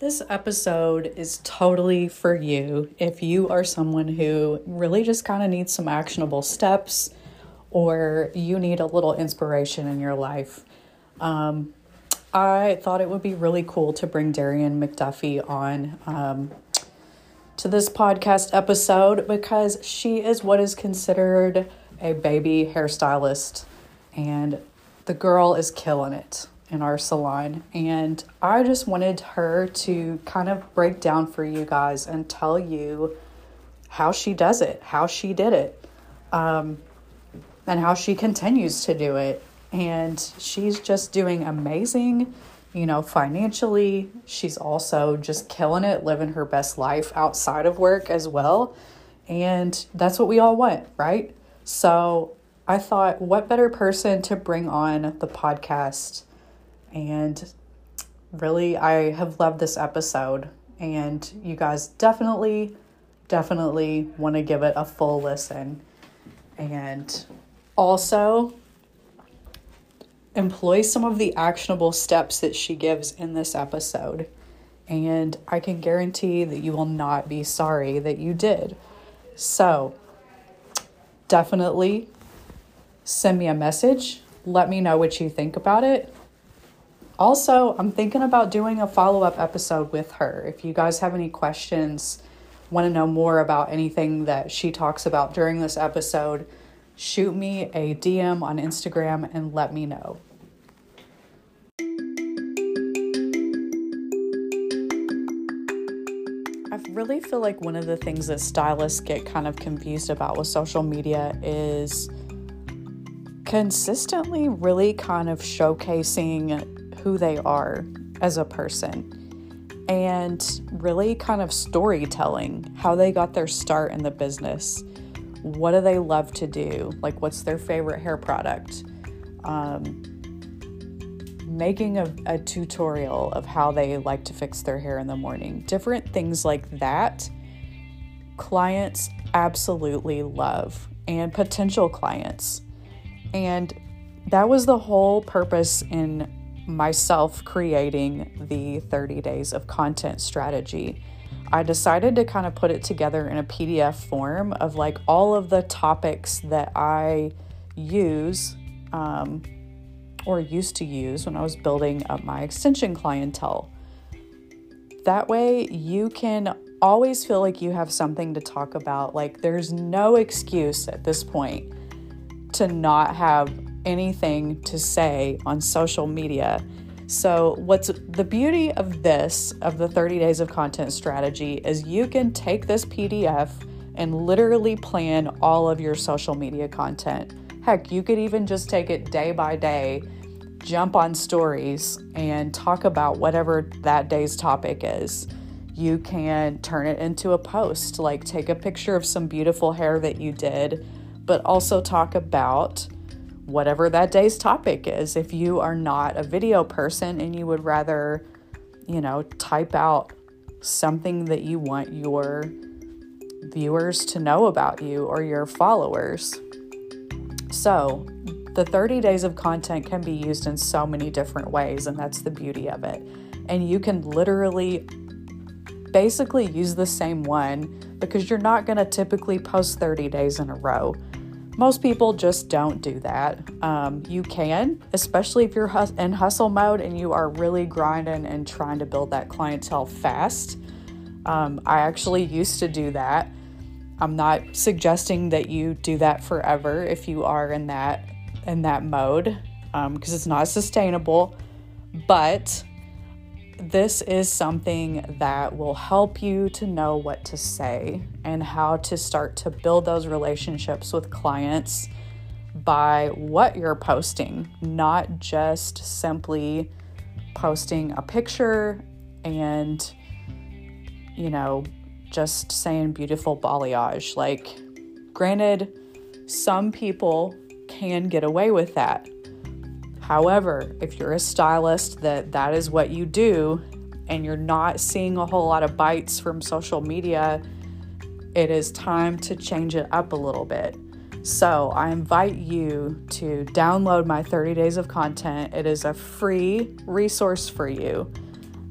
This episode is totally for you if you are someone who really just kind of needs some actionable steps or you need a little inspiration in your life. I thought it would be really cool to bring Darian McDuffy on to this podcast episode because she is what is considered a baby hairstylist and the girl is killing it in our salon, and I just wanted her to kind of break down for you guys and tell you how she does it, how she did it, and how she continues to do it. And she's just doing amazing, you know, financially. She's also just killing it, living her best life outside of work as well. And that's what we all want, right? So I thought, what better person to bring on the podcast? And really, I have loved this episode, and you guys definitely want to give it a full listen. And also employ some of the actionable steps that she gives in this episode. And I can guarantee that you will not be sorry that you did. So definitely send me a message. Let me know what you think about it. Also, I'm thinking about doing a follow-up episode with her. If you guys have any questions, want to know more about anything that she talks about during this episode, shoot me a DM on Instagram and let me know. I really feel like one of the things that stylists get kind of confused about with social media is consistently really kind of showcasing who they are as a person and really kind of storytelling how they got their start in the business. What do they love to do? Like, what's their favorite hair product? Making a tutorial of how they like to fix their hair in the morning. Different things like that clients absolutely love, and potential clients. And that was the whole purpose in myself creating the 30 days of content strategy. I decided to kind of put it together in a PDF form of like all of the topics that I use or used to use when I was building up my extension clientele. That way you can always feel like you have something to talk about. Like, there's no excuse at this point to not have anything to say on social media. So what's the beauty of this, of the 30 days of content strategy, is you can take this PDF and literally plan all of your social media content. Heck, you could even just take it day by day, jump on stories and talk about whatever that day's topic is. You can turn it into a post, like take a picture of some beautiful hair that you did, but also talk about whatever that day's topic is. If you are not a video person and you would rather, you know, type out something that you want your viewers to know about you or your followers. So the 30 days of content can be used in so many different ways, and that's the beauty of it. And you can literally basically use the same one because you're not going to typically post 30 days in a row. Most people just don't do that. You can, especially if you're in hustle mode and you are really grinding and trying to build that clientele fast. I actually used to do that. I'm not suggesting that you do that forever if you are in that mode, because it's not sustainable. But this is something that will help you to know what to say and how to start to build those relationships with clients by what you're posting, not just simply posting a picture and, you know, just saying beautiful balayage. Like, granted, some people can get away with that. However, if you're a stylist that is what you do and you're not seeing a whole lot of bites from social media, it is time to change it up a little bit. So I invite you to download my 30 days of content. It is a free resource for you.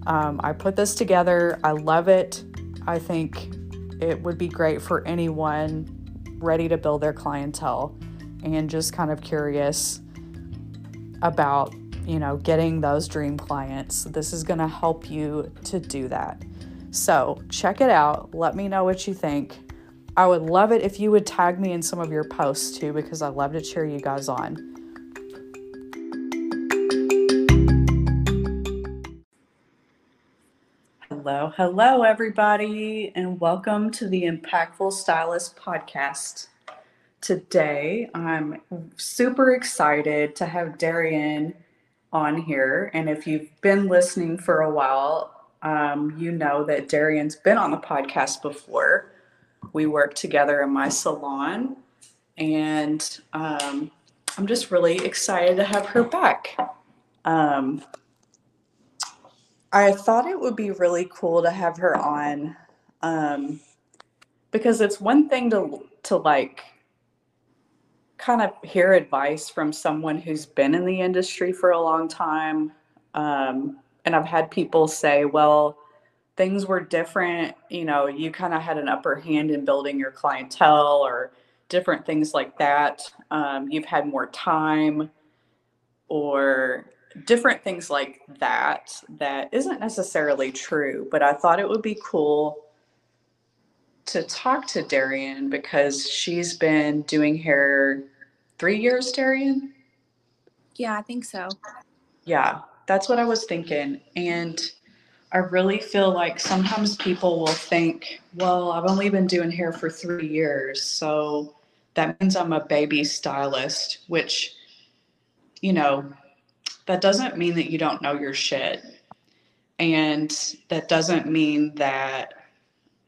I put this together. I love it. I think it would be great for anyone ready to build their clientele and just kind of curious about, you know, getting those dream clients. This is going to help you to do that. So check it out. Let me know what you think. I would love it if you would tag me in some of your posts too, because I love to cheer you guys on. Hello, hello everybody, and welcome to the Impactful Stylist Podcast. Today, I'm super excited to have Darian on here, and if you've been listening for a while, you know that Darian's been on the podcast before. We worked together in my salon, and I'm just really excited to have her back. I thought it would be really cool to have her on because it's one thing to like kind of hear advice from someone who's been in the industry for a long time. And I've had people say, well, things were different. You know, you kind of had an upper hand in building your clientele or different things like that. You've had more time or different things like that. That isn't necessarily true, but I thought it would be cool to talk to Darian because she's been doing hair 3 years, Darian? Yeah, I think so. Yeah, that's what I was thinking. And I really feel like sometimes people will think, well, I've only been doing hair for 3 years, so that means I'm a baby stylist, which, you know, that doesn't mean that you don't know your shit. And that doesn't mean that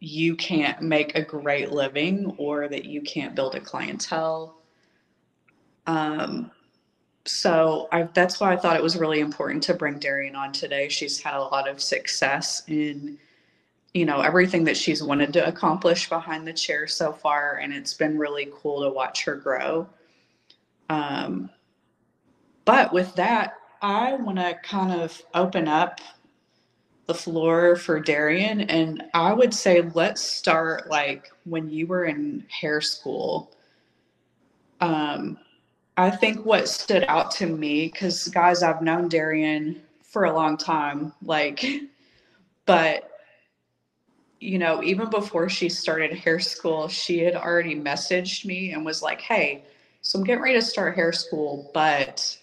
you can't make a great living or that you can't build a clientele. So that's why I thought it was really important to bring Darian on today. She's had a lot of success in, you know, everything that she's wanted to accomplish behind the chair so far. And it's been really cool to watch her grow. But with that, I want to kind of open up the floor for Darian, and I would say let's start like when you were in hair school. I think what stood out to me, because guys, I've known Darian for a long time, like, but you know, even before she started hair school, she had already messaged me and was like, hey, so I'm getting ready to start hair school, but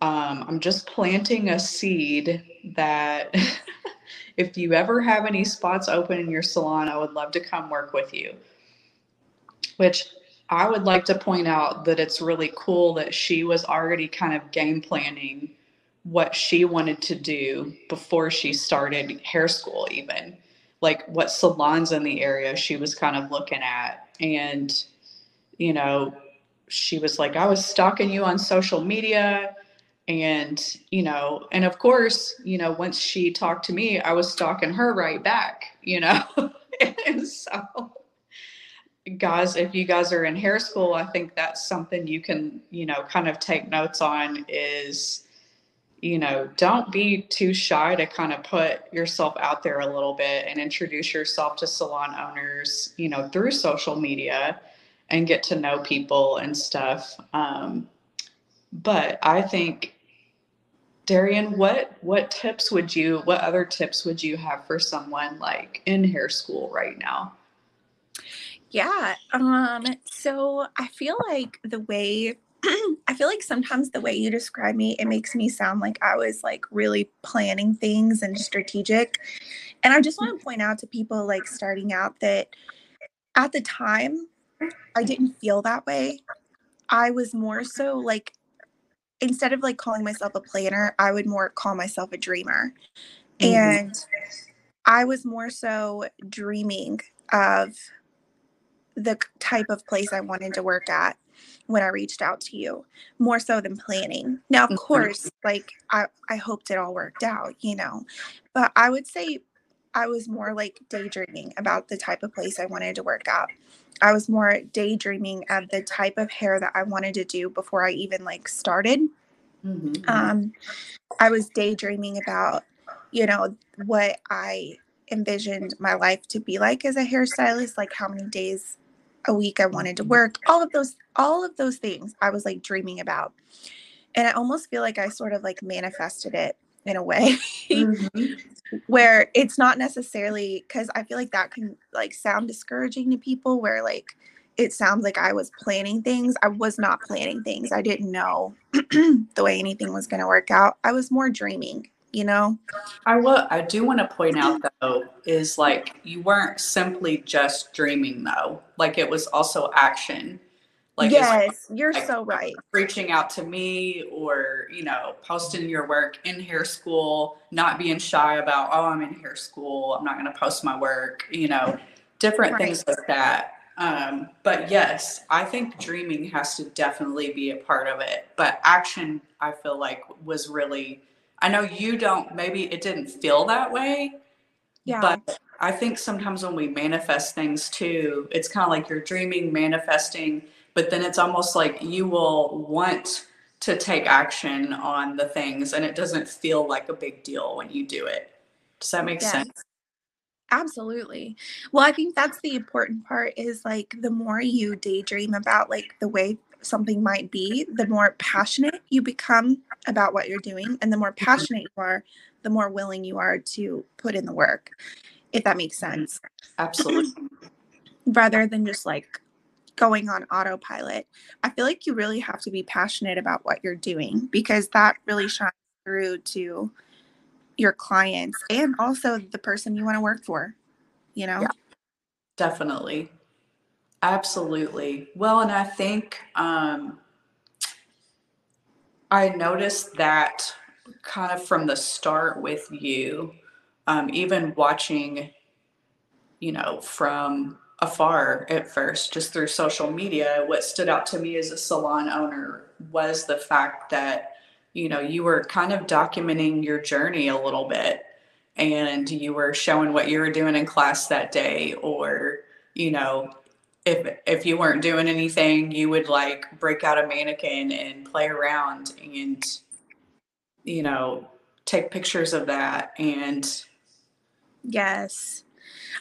I'm just planting a seed that if you ever have any spots open in your salon, I would love to come work with you. Which I would like to point out that it's really cool that she was already kind of game planning what she wanted to do before she started hair school, even like what salons in the area she was kind of looking at. And, you know, she was like, I was stalking you on social media. And, you know, and of course, you know, once she talked to me, I was stalking her right back, you know. And so, guys, if you guys are in hair school, I think that's something you can, you know, kind of take notes on is, you know, don't be too shy to kind of put yourself out there a little bit and introduce yourself to salon owners, you know, through social media and get to know people and stuff. But I think, Darian, what other tips would you have for someone like in hair school right now? Yeah. So I feel like sometimes the way you describe me, it makes me sound like I was like really planning things and strategic. And I just want to point out to people like starting out that at the time I didn't feel that way. I was more so like, instead of like calling myself a planner, I would more call myself a dreamer. Mm-hmm. And I was more so dreaming of the type of place I wanted to work at when I reached out to you, more so than planning. Now, of course, like I hoped it all worked out, you know, but I would say I was more like daydreaming about the type of place I wanted to work at. I was more daydreaming of the type of hair that I wanted to do before I even like started. Mm-hmm. I was daydreaming about you know, what I envisioned my life to be like as a hairstylist, like how many days a week I wanted to work, all of those things I was like dreaming about. And I almost feel like I sort of like manifested it in a way mm-hmm. where it's not necessarily, because I feel like that can like sound discouraging to people, where like it sounds like I was planning things. I was not planning things. I didn't know the way anything was going to work out. I was more dreaming, you know? I do want to point out though, is like, you weren't simply just dreaming though. Like it was also action. Like, yes, you're like, so right. Reaching out to me or, you know, posting your work in hair school, not being shy about, oh, I'm in hair school, I'm not going to post my work, you know, different right. things like that. But yes, I think dreaming has to definitely be a part of it. But action, I feel like, was really, I know you don't, maybe it didn't feel that way. Yeah. But I think sometimes when we manifest things too, it's kind of like you're dreaming, manifesting, but then it's almost like you will want to take action on the things and it doesn't feel like a big deal when you do it. Does that make yes. sense? Absolutely. Well, I think that's the important part is like the more you daydream about like the way something might be, the more passionate you become about what you're doing. And the more passionate you are, the more willing you are to put in the work, if that makes sense. Absolutely. Rather than just like going on autopilot. I feel like you really have to be passionate about what you're doing because that really shines through to your clients and also the person you want to work for, you know? Yeah, definitely. Absolutely. Well, and I think I noticed that kind of from the start with you, even watching, you know, from afar at first, just through social media, what stood out to me as a salon owner was the fact that, you know, you were kind of documenting your journey a little bit and you were showing what you were doing in class that day, or, you know, if you weren't doing anything, you would like break out a mannequin and play around and, you know, take pictures of that. And yes,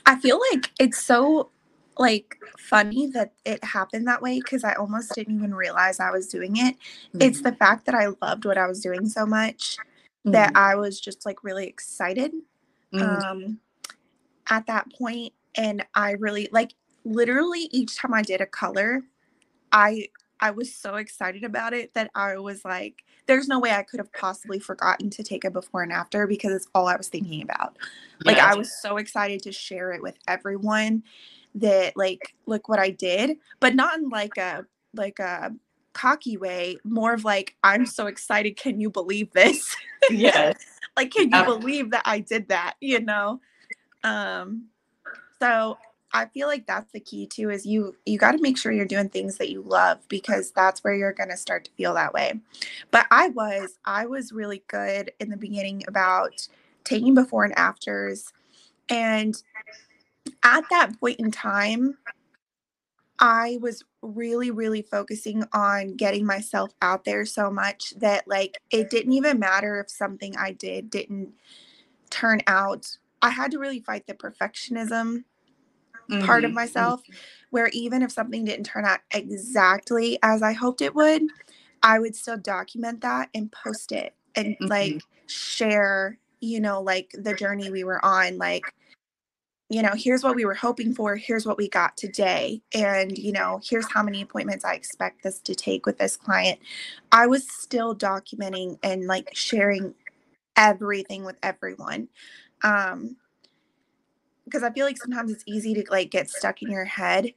I feel like it's so like funny that it happened that way because I almost didn't even realize I was doing it. Mm-hmm. It's the fact that I loved what I was doing so much mm-hmm. that I was just like really excited mm-hmm. At that point. And I really like literally each time I did a color, I was so excited about it that I was like, there's no way I could have possibly forgotten to take a before and after because it's all I was thinking about. Yeah. Like I was so excited to share it with everyone that like, look what I did, but not in like a cocky way, more of like, I'm so excited. Can you believe this? Yes. Like, can you believe that I did that? You know? So I feel like that's the key too, is you got to make sure you're doing things that you love because that's where you're going to start to feel that way. But I was really good in the beginning about taking before and afters. And at that point in time, I was really, really focusing on getting myself out there so much that like, it didn't even matter if something I did didn't turn out. I had to really fight the perfectionism mm-hmm. part of myself, where even if something didn't turn out exactly as I hoped it would, I would still document that and post it and mm-hmm. like share, you know, like the journey we were on, like, you know, here's what we were hoping for, here's what we got today, and, you know, here's how many appointments I expect this to take with this client. I was still documenting and like sharing everything with everyone. Because I feel like sometimes it's easy to like get stuck in your head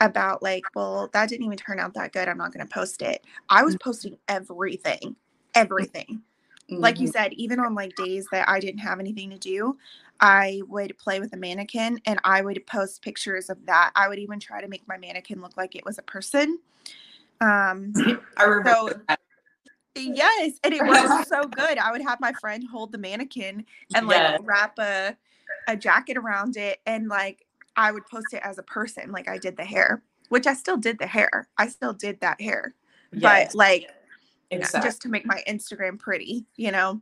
about like, well, that didn't even turn out that good, I'm not going to post it. I was posting everything. Mm-hmm. Like you said, even on like days that I didn't have anything to do, I would play with a mannequin and I would post pictures of that. I would even try to make my mannequin look like it was a person. I remember that. Yes, and it was so good. I would have my friend hold the mannequin and like yes. wrap a jacket around it, and like I would post it as a person, like I did the hair, which I still did the hair. I still did that hair. Yes. But like exactly. just to make my Instagram pretty, you know?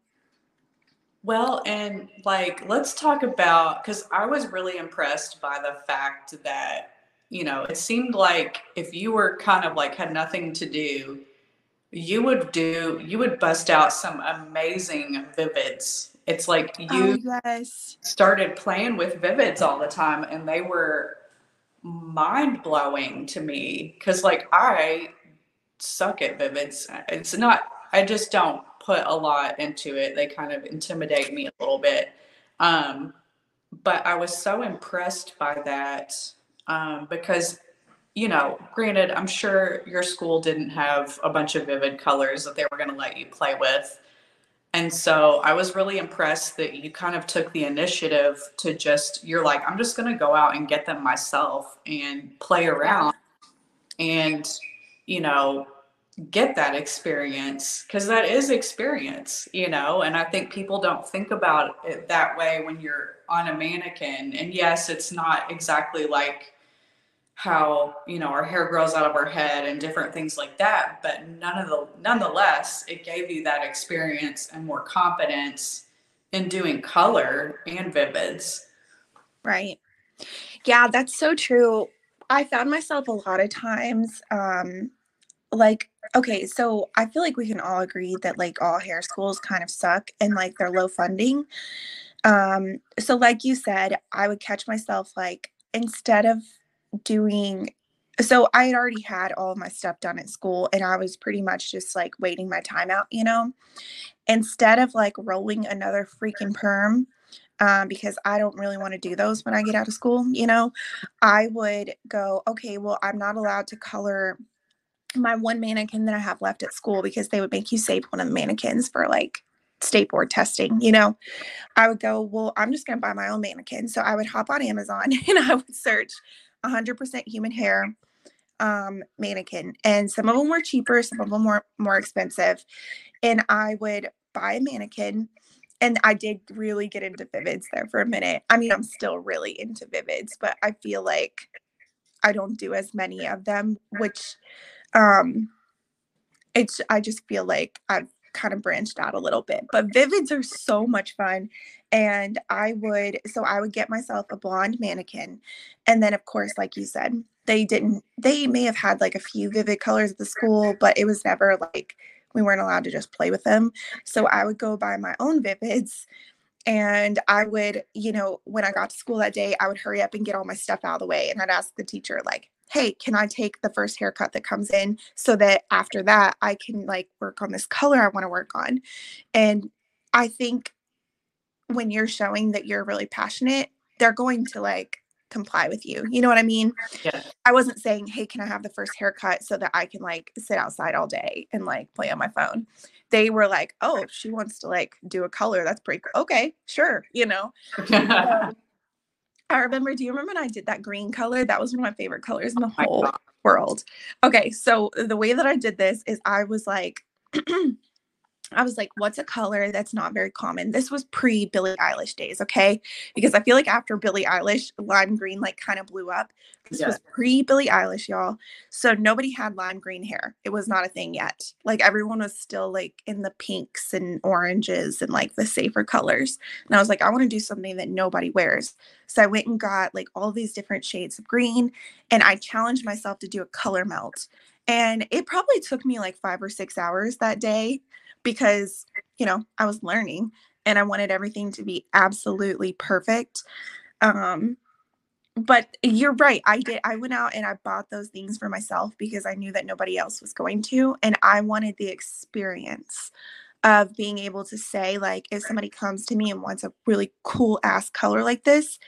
Well, and like, let's talk about, because I was really impressed by the fact that, you know, it seemed like if you were kind of like had nothing to do, you would bust out some amazing vivids. It's like you started playing with vivids all the time, and they were mind blowing to me because like I suck at vivids. It's not, I just don't put a lot into it. They kind of intimidate me a little bit. But I was so impressed by that because, you know, granted, I'm sure your school didn't have a bunch of vivid colors that they were going to let you play with. And so I was really impressed that you kind of took the initiative to just, you're like, I'm just going to go out and get them myself and play around and, you know, get that experience, because that is experience, you know, and I think people don't think about it that way when you're on a mannequin. And yes, it's not exactly like how, you know, our hair grows out of our head and different things like that. But nonetheless, it gave you that experience and more confidence in doing color and vivids. Right. Yeah, that's so true. I found myself a lot of times, like, okay, so I feel like we can all agree that like all hair schools kind of suck and like they're low funding. So like you said, I would catch myself like instead of doing, so I had already had all of my stuff done at school and I was pretty much just like waiting my time out, you know, instead of like rolling another freaking perm, because I don't really want to do those when I get out of school, you know, I would go, okay, well, I'm not allowed to color my one mannequin that I have left at school because they would make you save one of the mannequins for like state board testing, you know, I would go, well, I'm just going to buy my own mannequin. So I would hop on Amazon and I would search 100% human hair mannequin. And some of them were cheaper, some of them were more expensive. And I would buy a mannequin. And I did really get into vivids there for a minute. I mean, I'm still really into vivids, but I feel like I don't do as many of them, which it's, I just feel like I've kind of branched out a little bit, but vivids are so much fun. And I would get myself a blonde mannequin. And then of course, like you said, they may have had like a few vivid colors at the school, but it was never like, we weren't allowed to just play with them. So I would go buy my own vivids and I would, you know, when I got to school that day, I would hurry up and get all my stuff out of the way. And I'd ask the teacher like, hey, can I take the first haircut that comes in so that after that I can like work on this color I want to work on? And I think when you're showing that you're really passionate, they're going to like comply with you. You know what I mean? Yeah. I wasn't saying, hey, can I have the first haircut so that I can like sit outside all day and like play on my phone? They were like, oh, she wants to like do a color. That's pretty cool. Okay, sure. You know? I remember, do you remember when I did that green color? That was one of my favorite colors in the whole world. Okay, so the way that I did this is I was like, what's a color that's not very common? This was pre Billie Eilish days, okay? Because I feel like after Billie Eilish, lime green like kind of blew up. This was pre Billie Eilish, y'all. So nobody had lime green hair. It was not a thing yet. Like everyone was still like in the pinks and oranges and like the safer colors. And I was like, I want to do something that nobody wears. So I went and got like all these different shades of green and I challenged myself to do a color melt. And it probably took me like 5 or 6 hours that day. Because, you know, I was learning and I wanted everything to be absolutely perfect. But you're right. I went out and I bought those things for myself because I knew that nobody else was going to. And I wanted the experience of being able to say, like, if somebody comes to me and wants a really cool ass color like this,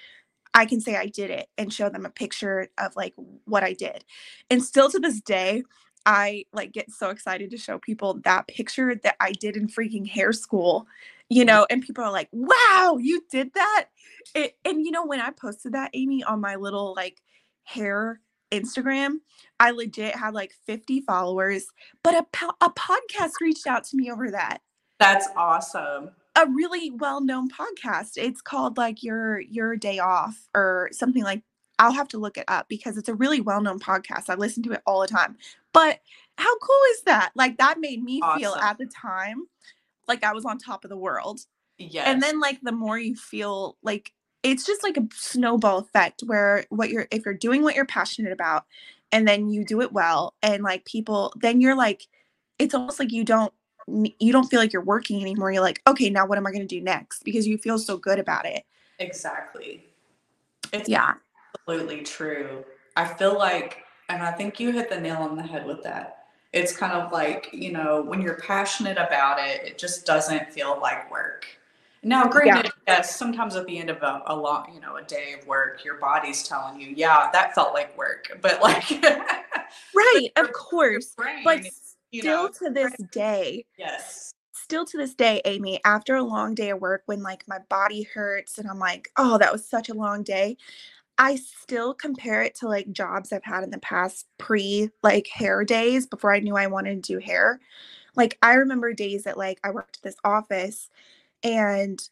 I can say I did it and show them a picture of like what I did. And still to this day, I like get so excited to show people that picture that I did in freaking hair school, you know, and people are like, wow, you did that. And you know, when I posted that, Amy, on my little like hair Instagram, I legit had like 50 followers, but a podcast reached out to me over that. That's awesome. A really well-known podcast. It's called like Your Day Off or something like, I'll have to look it up because it's a really well-known podcast. I listen to it all the time. But how cool is that? Like that made me feel at the time like I was on top of the world. Yes. And then like the more you feel like it's just like a snowball effect where if you're doing what you're passionate about and then you do it well and like people, then you're like, it's almost like you don't feel like you're working anymore. You're like, okay, now what am I going to do next? Because you feel so good about it. Exactly. It's absolutely true. I feel like, and I think you hit the nail on the head with that. It's kind of like, you know, when you're passionate about it, it just doesn't feel like work. Now, granted, yes, sometimes at the end of a long, you know, a day of work, your body's telling you, yeah, that felt like work. But like, right, of course. Brain, but still to this day, Amy, after a long day of work, when like my body hurts and I'm like, oh, that was such a long day. I still compare it to like jobs I've had in the past pre like hair days before I knew I wanted to do hair. Like I remember days that like I worked at this office and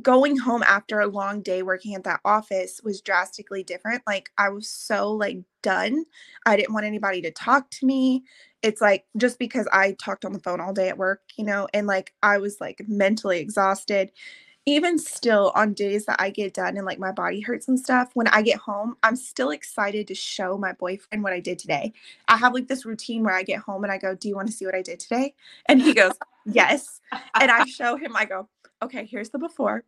going home after a long day working at that office was drastically different. Like I was so like done. I didn't want anybody to talk to me. It's like just because I talked on the phone all day at work, you know, and like I was like mentally exhausted. Even still on days that I get done and like my body hurts and stuff, when I get home, I'm still excited to show my boyfriend what I did today. I have like this routine where I get home and I go, do you want to see what I did today? And he goes, yes. And I show him, I go, okay, here's the before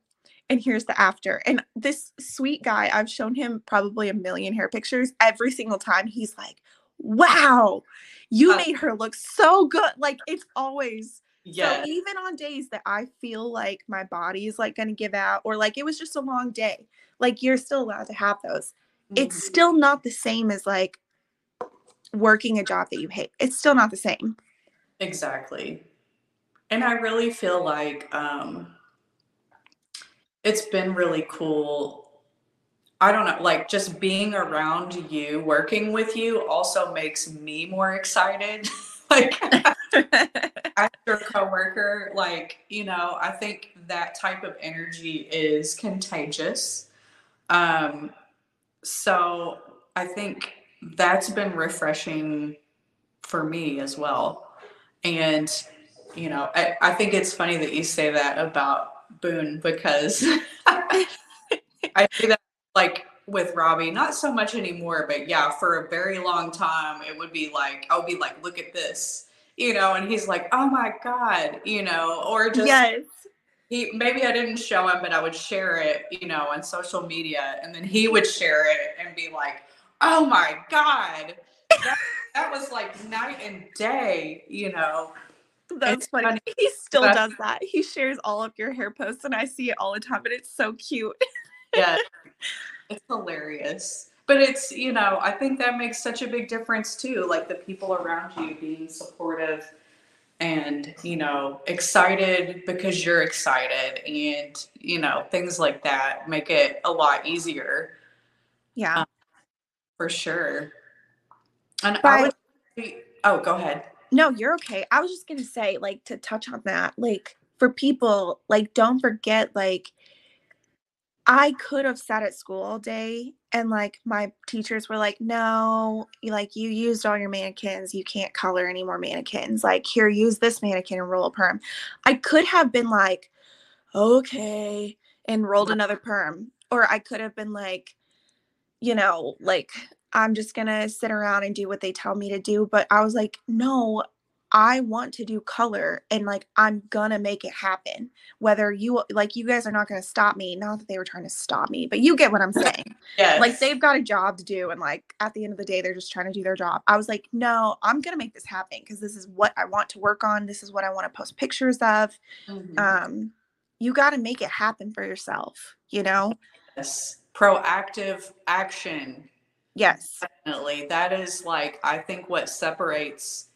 and here's the after. And this sweet guy, I've shown him probably 1 million hair pictures. Every single time he's like, wow, you made her look so good. Like it's always... Yeah. So even on days that I feel like my body is like going to give out or like it was just a long day, like you're still allowed to have those. Mm-hmm. It's still not the same as like working a job that you hate. It's still not the same. Exactly. And I really feel like it's been really cool. I don't know, like just being around you, working with you also makes me more excited. Like as your coworker, like, you know, I think that type of energy is contagious. So I think that's been refreshing for me as well. And, you know, I think it's funny that you say that about Boone because I do that like with Robbie, not so much anymore, but yeah, for a very long time, it would be like, I would be like, look at this, you know, and he's like, oh my God, you know, or just, yes. Maybe I didn't show him, but I would share it, you know, on social media. And then he would share it and be like, oh my God, that was like night and day, you know. That's funny. He still does that. He shares all of your hair posts and I see it all the time and it's so cute. Yeah. It's hilarious. But it's, you know, I think that makes such a big difference too. Like the people around you being supportive and, you know, excited because you're excited and, you know, things like that make it a lot easier. Yeah. For sure. And go ahead. No, you're okay. I was just going to say, like, to touch on that, like for people, like, don't forget, like, I could have sat at school all day and like my teachers were like, no, like you used all your mannequins. You can't color any more mannequins. Like here, use this mannequin and roll a perm. I could have been like, okay, and rolled another perm. Or I could have been like, you know, like I'm just going to sit around and do what they tell me to do. But I was like, no, I want to do color and like, I'm gonna make it happen. Whether you like, you guys are not gonna stop me. Not that they were trying to stop me, but you get what I'm saying. Yes. Like they've got a job to do. And like, at the end of the day, they're just trying to do their job. I was like, no, I'm gonna make this happen. Cause this is what I want to work on. This is what I want to post pictures of. Mm-hmm. You got to make it happen for yourself, you know? Yes. Proactive action. Yes. Definitely. That is like, I think what separates,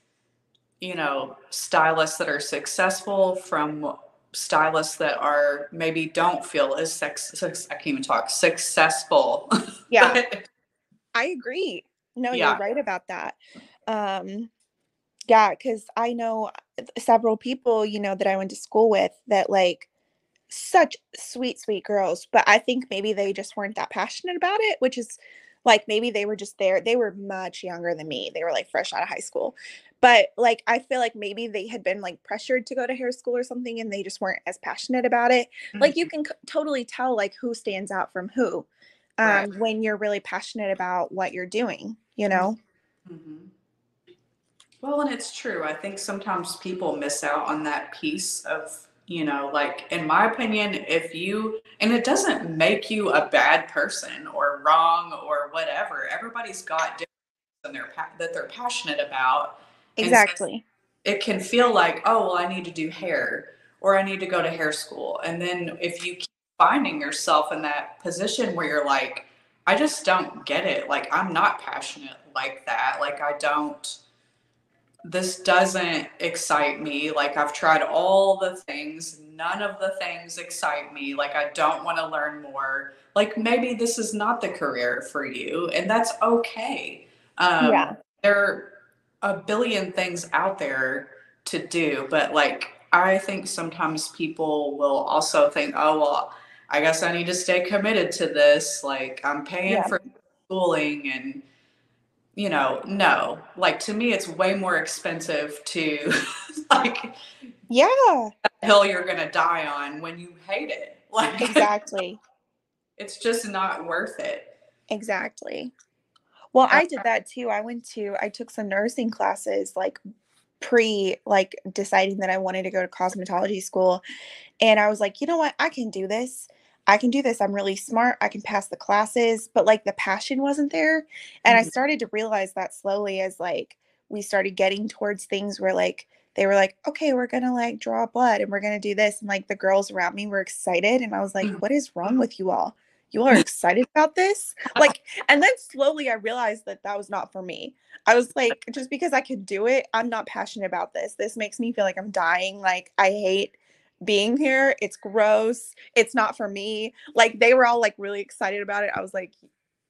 you know, stylists that are successful from stylists that are maybe don't feel as successful. Yeah. But, I agree. No, You're right about that. Yeah. Cause I know several people, you know, that I went to school with that like such sweet, sweet girls, but I think maybe they just weren't that passionate about it, which is Like maybe they were just there. They were much younger than me. They were like fresh out of high school. But like, I feel like maybe they had been like pressured to go to hair school or something, and they just weren't as passionate about it. Mm-hmm. Like you can totally tell like who stands out from who right. when you're really passionate about what you're doing, you know? Mm-hmm. Well, and it's true. I think sometimes people miss out on that piece of, you know, like in my opinion, if you, and it doesn't make you a bad person or wrong or whatever, everybody's got different things that they're passionate about. Exactly. So it can feel like, oh, well, I need to do hair or I need to go to hair school. And then if you keep finding yourself in that position where you're like, I just don't get it. Like, I'm not passionate like that. Like, I don't. This doesn't excite me. Like I've tried all the things. None of the things excite me. Like I don't want to learn more. Like maybe this is not the career for you, and that's okay. There are a billion things out there to do, but like, I think sometimes people will also think, oh, well, I guess I need to stay committed to this. Like I'm paying for schooling and, you know, no, like to me, it's way more expensive to like, the hill you're going to die on when you hate it. Like exactly. It's just not worth it. Exactly. Well, I did that too. I took some nursing classes, like like deciding that I wanted to go to cosmetology school. And I was like, you know what? I can do this. I'm really smart. I can pass the classes, but like the passion wasn't there. And I started to realize that slowly as like we started getting towards things where like they were like, okay, we're going to like draw blood and we're going to do this. And like the girls around me were excited. And I was like, what is wrong with you all? You all are excited about this? Like, and then slowly I realized that that was not for me. I was like, just because I could do it, I'm not passionate about this. This makes me feel like I'm dying. Like I hate being here. It's gross. It's not for me. Like they were all like really excited about it. I was like,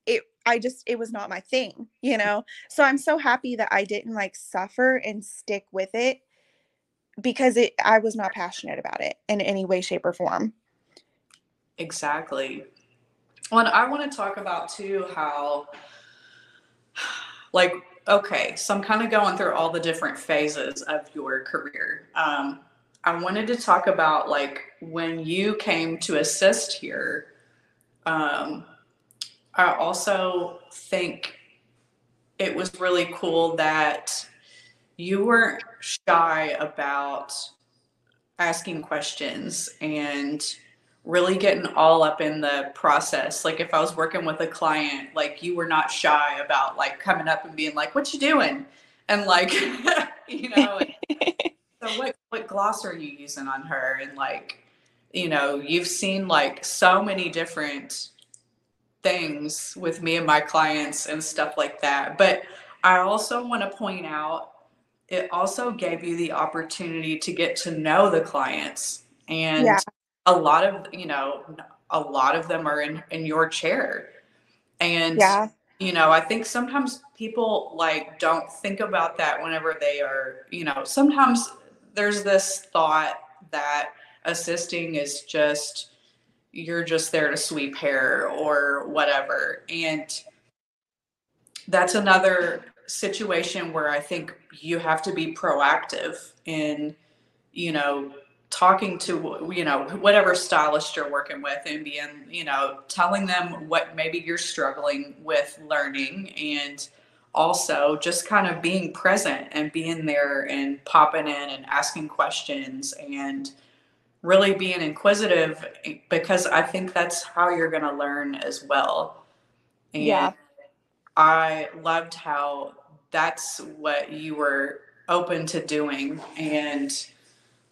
it was not my thing, you know? So I'm so happy that I didn't like suffer and stick with it because I was not passionate about it in any way, shape or form. Exactly. Well, I want to talk about too, how like, okay, so I'm kind of going through all the different phases of your career. I wanted to talk about like when you came to assist here. I also think it was really cool that you weren't shy about asking questions and really getting all up in the process. Like if I was working with a client, like you were not shy about like coming up and being like, what you doing? And like, you know, so what gloss are you using on her? And like, you know, you've seen like so many different things with me and my clients and stuff like that. But I also want to point out, it also gave you the opportunity to get to know the clients. And a lot of, you know, a lot of them are in your chair. And, you know, I think sometimes people like don't think about that whenever they are, you know, sometimes there's this thought that assisting is just, you're just there to sweep hair or whatever. And that's another situation where I think you have to be proactive in, you know, talking to, you know, whatever stylist you're working with and being, you know, telling them what maybe you're struggling with learning, and also just kind of being present and being there and popping in and asking questions and really being inquisitive, because I think that's how you're going to learn as well. And I loved how that's what you were open to doing. And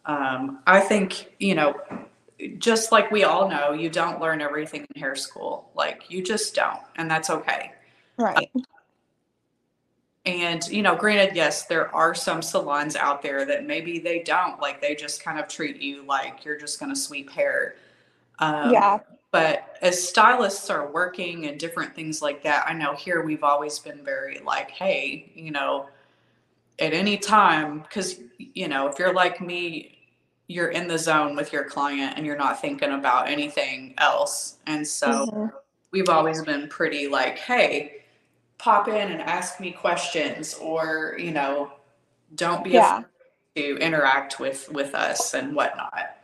I think, you know, just like we all know, you don't learn everything in hair school. Like you just don't, and that's okay. Right. And, you know, granted, yes, there are some salons out there that maybe they don't, like they just kind of treat you like you're just going to sweep hair. But as stylists are working and different things like that, I know here we've always been very like, hey, you know, at any time, because, you know, if you're like me, you're in the zone with your client and you're not thinking about anything else. And so we've always been pretty like, hey, pop in and ask me questions, or, you know, don't be afraid to interact with us and whatnot.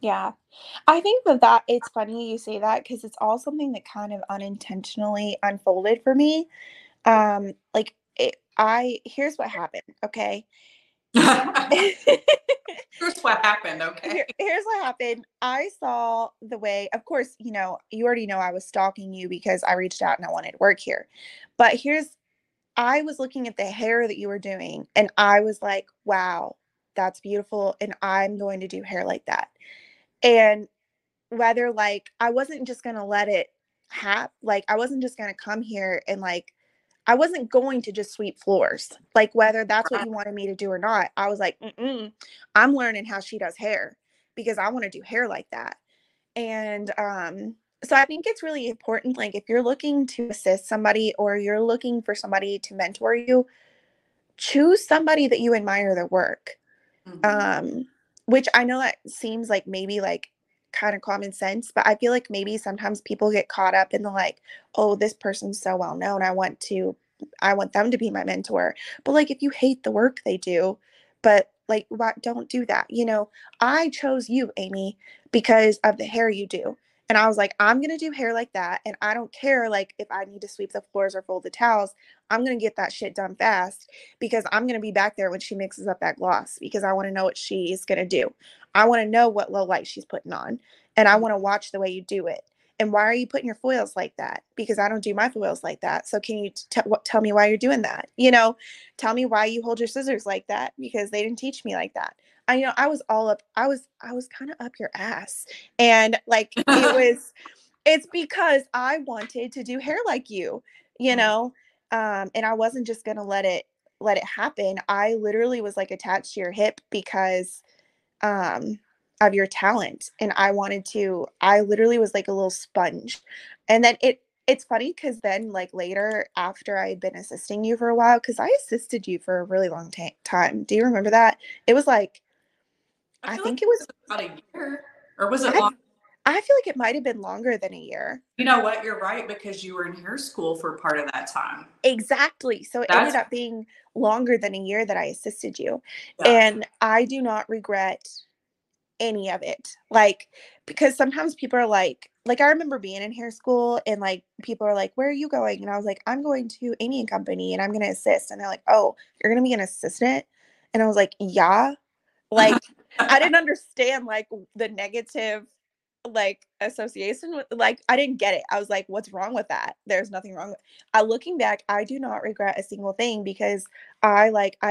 Yeah. I think that it's funny you say that, because it's all something that kind of unintentionally unfolded for me. Here's what happened. Okay. Here's what happened. I saw the way, of course, you know, you already know I was stalking you because I reached out and I wanted to work here. But I was looking at the hair that you were doing and I was like, wow, that's beautiful. And I'm going to do hair like that. And whether like, I wasn't just going to let it happen. Like, I wasn't just going to come here and like, I wasn't going to just sweep floors, like whether that's what you wanted me to do or not. I was like, I'm learning how she does hair because I want to do hair like that. And so I think it's really important, like if you're looking to assist somebody or you're looking for somebody to mentor you, choose somebody that you admire their work, which I know that seems like maybe like kind of common sense, but I feel like maybe sometimes people get caught up in the like, oh, this person's so well known, I want them to be my mentor. But like, if you hate the work they do, but like, why, don't do that. You know, I chose you, Amy, because of the hair you do. And I was like, I'm going to do hair like that. And I don't care, like, if I need to sweep the floors or fold the towels, I'm going to get that shit done fast because I'm going to be back there when she mixes up that gloss because I want to know what she's going to do. I want to know what low light she's putting on. And I want to watch the way you do it. And why are you putting your foils like that? Because I don't do my foils like that. So can you tell me why you're doing that? You know, tell me why you hold your scissors like that because they didn't teach me like that. I was kind of up your ass. And like, it's because I wanted to do hair like you, you know? And I wasn't just going to let it happen. I literally was like attached to your hip because, of your talent. And I literally was like a little sponge. And then it's funny, because then like later, after I had been assisting you for a while, because I assisted you for a really long time. Do you remember that? It was like, I think like it was about a year, or was it long? I feel like it might have been longer than a year. You know what? You're right, because you were in hair school for part of that time. Exactly. So it ended up being longer than a year that I assisted you. Yeah. And I do not regret any of it. Like, because sometimes people are like I remember being in hair school and like people are like, where are you going? And I was like, I'm going to Amy and Company and I'm going to assist. And they're like, oh, you're going to be an assistant? And I was like, yeah. Like, I didn't understand like the negative like association with, like, I didn't get it. I was like, what's wrong with that? There's nothing wrong with looking back, I do not regret a single thing because I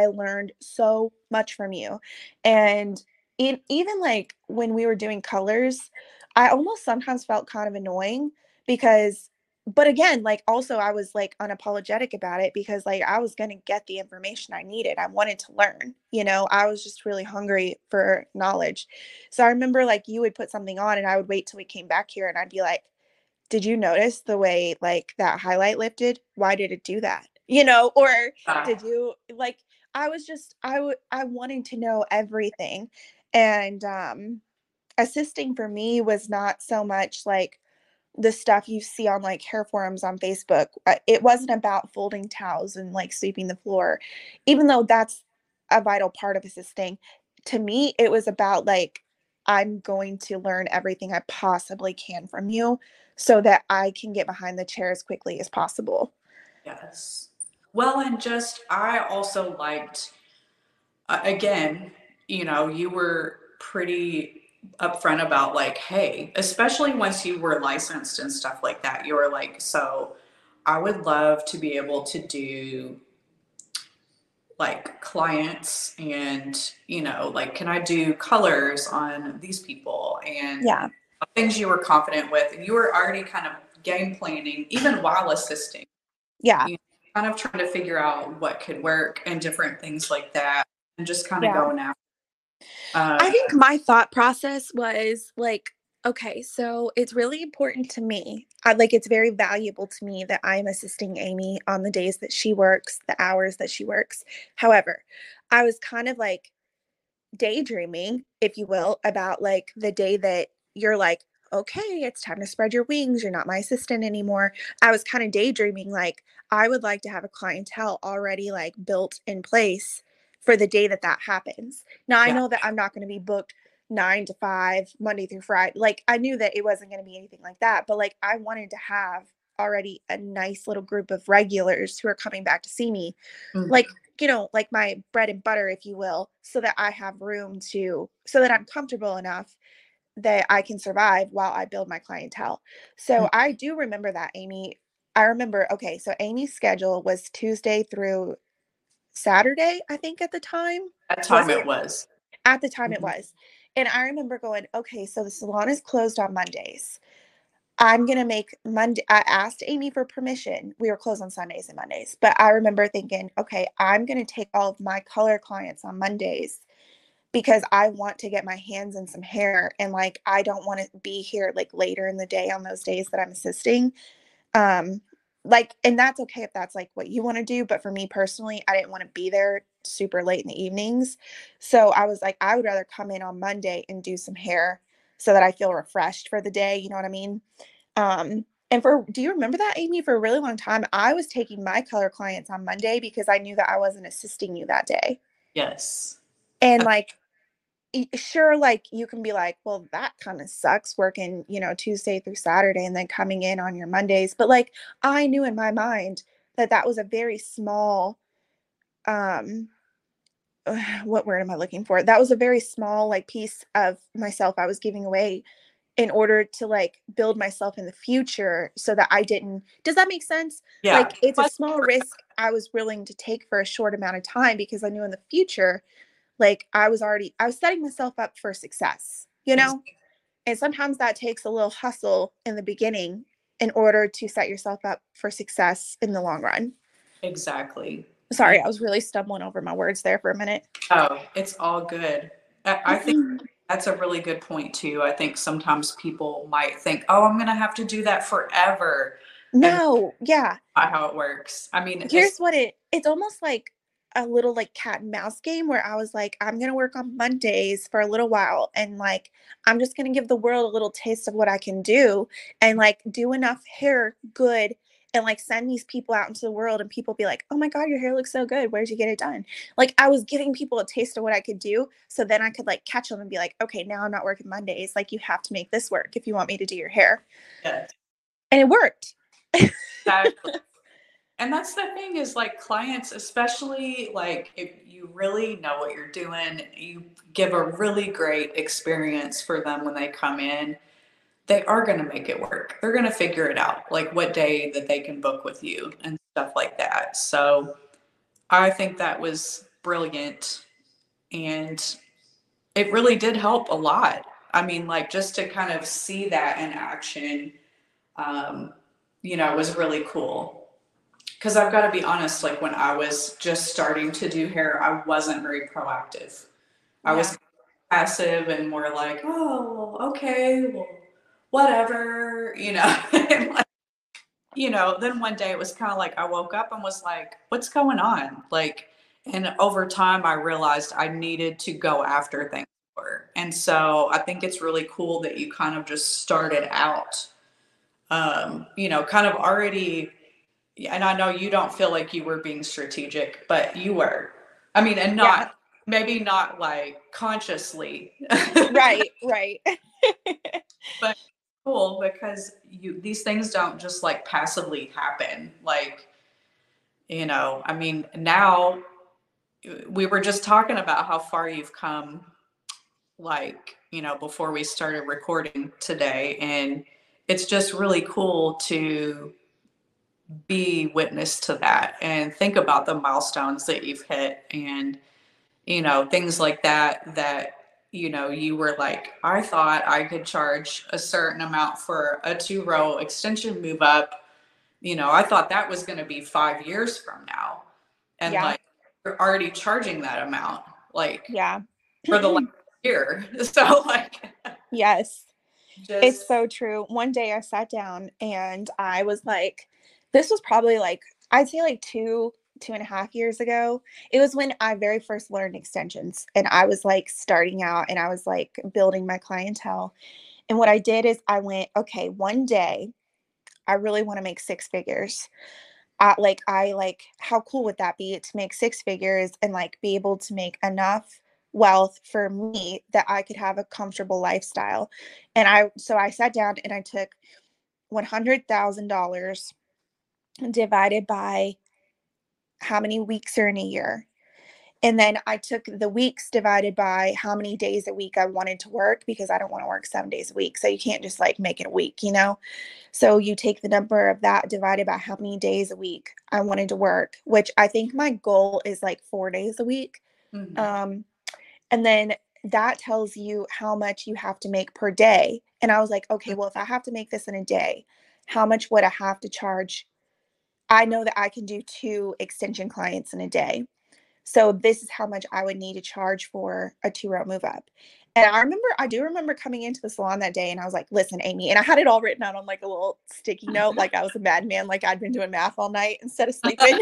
learned so much from you. And even like when we were doing colors, I almost sometimes felt kind of annoying because, but again, like also I was like unapologetic about it because like I was going to get the information I needed. I wanted to learn, you know, I was just really hungry for knowledge. So I remember like you would put something on and I would wait till we came back here and I'd be like, did you notice the way like that highlight lifted? Why did it do that? You know, or did you like, I was just, I wanted to know everything. And assisting for me was not so much like the stuff you see on like hair forums on Facebook. It wasn't about folding towels and like sweeping the floor, even though that's a vital part of assisting. To me, it was about like, I'm going to learn everything I possibly can from you so that I can get behind the chair as quickly as possible. Yes. Well, and just, I also liked, again, you know, you were pretty upfront about like, hey, especially once you were licensed and stuff like that, you were like, so I would love to be able to do like clients and, you know, like, can I do colors on these people and things you were confident with. And you were already kind of game planning, even while assisting. Yeah. You know, kind of trying to figure out what could work and different things like that and just kind of going after. I think my thought process was like, okay, so it's really important to me. It's very valuable to me that I'm assisting Amy on the days that she works, the hours that she works. However, I was kind of like daydreaming, if you will, about like the day that you're like, okay, it's time to spread your wings. You're not my assistant anymore. I was kind of daydreaming, like, I would like to have a clientele already like built in place for the day that that happens. Now, I know that I'm not going to be booked 9 to 5, Monday through Friday. Like, I knew that it wasn't going to be anything like that, but like, I wanted to have already a nice little group of regulars who are coming back to see me. Mm-hmm. Like, you know, like my bread and butter, if you will, so that I have room to, so that I'm comfortable enough that I can survive while I build my clientele. So mm-hmm. I do remember that, Amy. I remember, okay, so Amy's schedule was Tuesday through Saturday, I think at the time. At the time mm-hmm. it was. And I remember going, okay, so the salon is closed on Mondays. I'm going to make Monday. I asked Amy for permission. We were closed on Sundays and Mondays, but I remember thinking, okay, I'm going to take all of my color clients on Mondays because I want to get my hands in some hair. And like, I don't want to be here like later in the day on those days that I'm assisting. Like, and that's okay if that's like what you want to do. But for me personally, I didn't want to be there super late in the evenings. So I was like, I would rather come in on Monday and do some hair so that I feel refreshed for the day. You know what I mean? And for, do you remember that, Amy? For a really long time, I was taking my color clients on Monday because I knew that I wasn't assisting you that day. Yes. And like, sure, like you can be like, well, that kind of sucks working, you know, Tuesday through Saturday and then coming in on your Mondays. But like, I knew in my mind that that was a very small, what word am I looking for? That was a very small like piece of myself I was giving away in order to like build myself in the future so that I didn't, does that make sense? Yeah. Like it's a small risk I was willing to take for a short amount of time because I knew in the future, like I was setting myself up for success, you know? And sometimes that takes a little hustle in the beginning in order to set yourself up for success in the long run. Exactly. Sorry, I was really stumbling over my words there for a minute. Oh, it's all good. I think that's a really good point too. I think sometimes people might think, oh, I'm going to have to do that forever. No, yeah. Not how it works. I mean, here's what it's almost like a little like cat and mouse game where I was like, I'm going to work on Mondays for a little while. And like, I'm just going to give the world a little taste of what I can do and like do enough hair good and like send these people out into the world and people be like, oh my God, your hair looks so good. Where did you get it done? Like I was giving people a taste of what I could do. So then I could like catch them and be like, okay, now I'm not working Mondays. Like you have to make this work if you want me to do your hair. Yeah. And it worked. Exactly. And that's the thing is like clients, especially like if you really know what you're doing, you give a really great experience for them when they come in. They are going to make it work. They're going to figure it out, like what day that they can book with you and stuff like that. So I think that was brilliant. And it really did help a lot. I mean, like just to kind of see that in action, you know, was really cool. Because I've got to be honest, like when I was just starting to do hair, I wasn't very proactive. I was passive and more like, oh, okay, well, whatever, you know, and like, you know, then one day it was kind of like, I woke up and was like, what's going on? Like, and over time I realized I needed to go after things. And so I think it's really cool that you kind of just started out, you know, kind of already, and I know you don't feel like you were being strategic, but you were, I mean, and not, maybe not like consciously. Right. But cool, because these things don't just like passively happen. Like, you know, I mean, now we were just talking about how far you've come, like, you know, before we started recording today. And it's just really cool to be witness to that and think about the milestones that you've hit and, you know, things like that, that, you know, you were like, I thought I could charge a certain amount for a 2-row extension move up. You know, I thought that was going to be 5 years from now. And like, you're already charging that amount, like for the last year. So like, yes, it's so true. One day I sat down and I was like, this was probably like, I'd say like 2.5 years ago. It was when I very first learned extensions and I was like starting out and I was like building my clientele. And what I did is I went, okay, one day I really want to make six figures. How cool would that be to make six figures and like be able to make enough wealth for me that I could have a comfortable lifestyle. And so I sat down and I took $100,000 divided by how many weeks are in a year. And then I took the weeks divided by how many days a week I wanted to work, because I don't want to work 7 days a week. So you can't just like make it a week, you know? So you take the number of that divided by how many days a week I wanted to work, which I think my goal is like 4 days a week. Mm-hmm. And then that tells you how much you have to make per day. And I was like, okay, well, if I have to make this in a day, how much would I have to charge? I know that I can do 2 extension clients in a day. So this is how much I would need to charge for a 2-row move up. And I do remember coming into the salon that day and I was like, listen, Amy, and I had it all written out on like a little sticky note. Like I was a madman, like I'd been doing math all night instead of sleeping.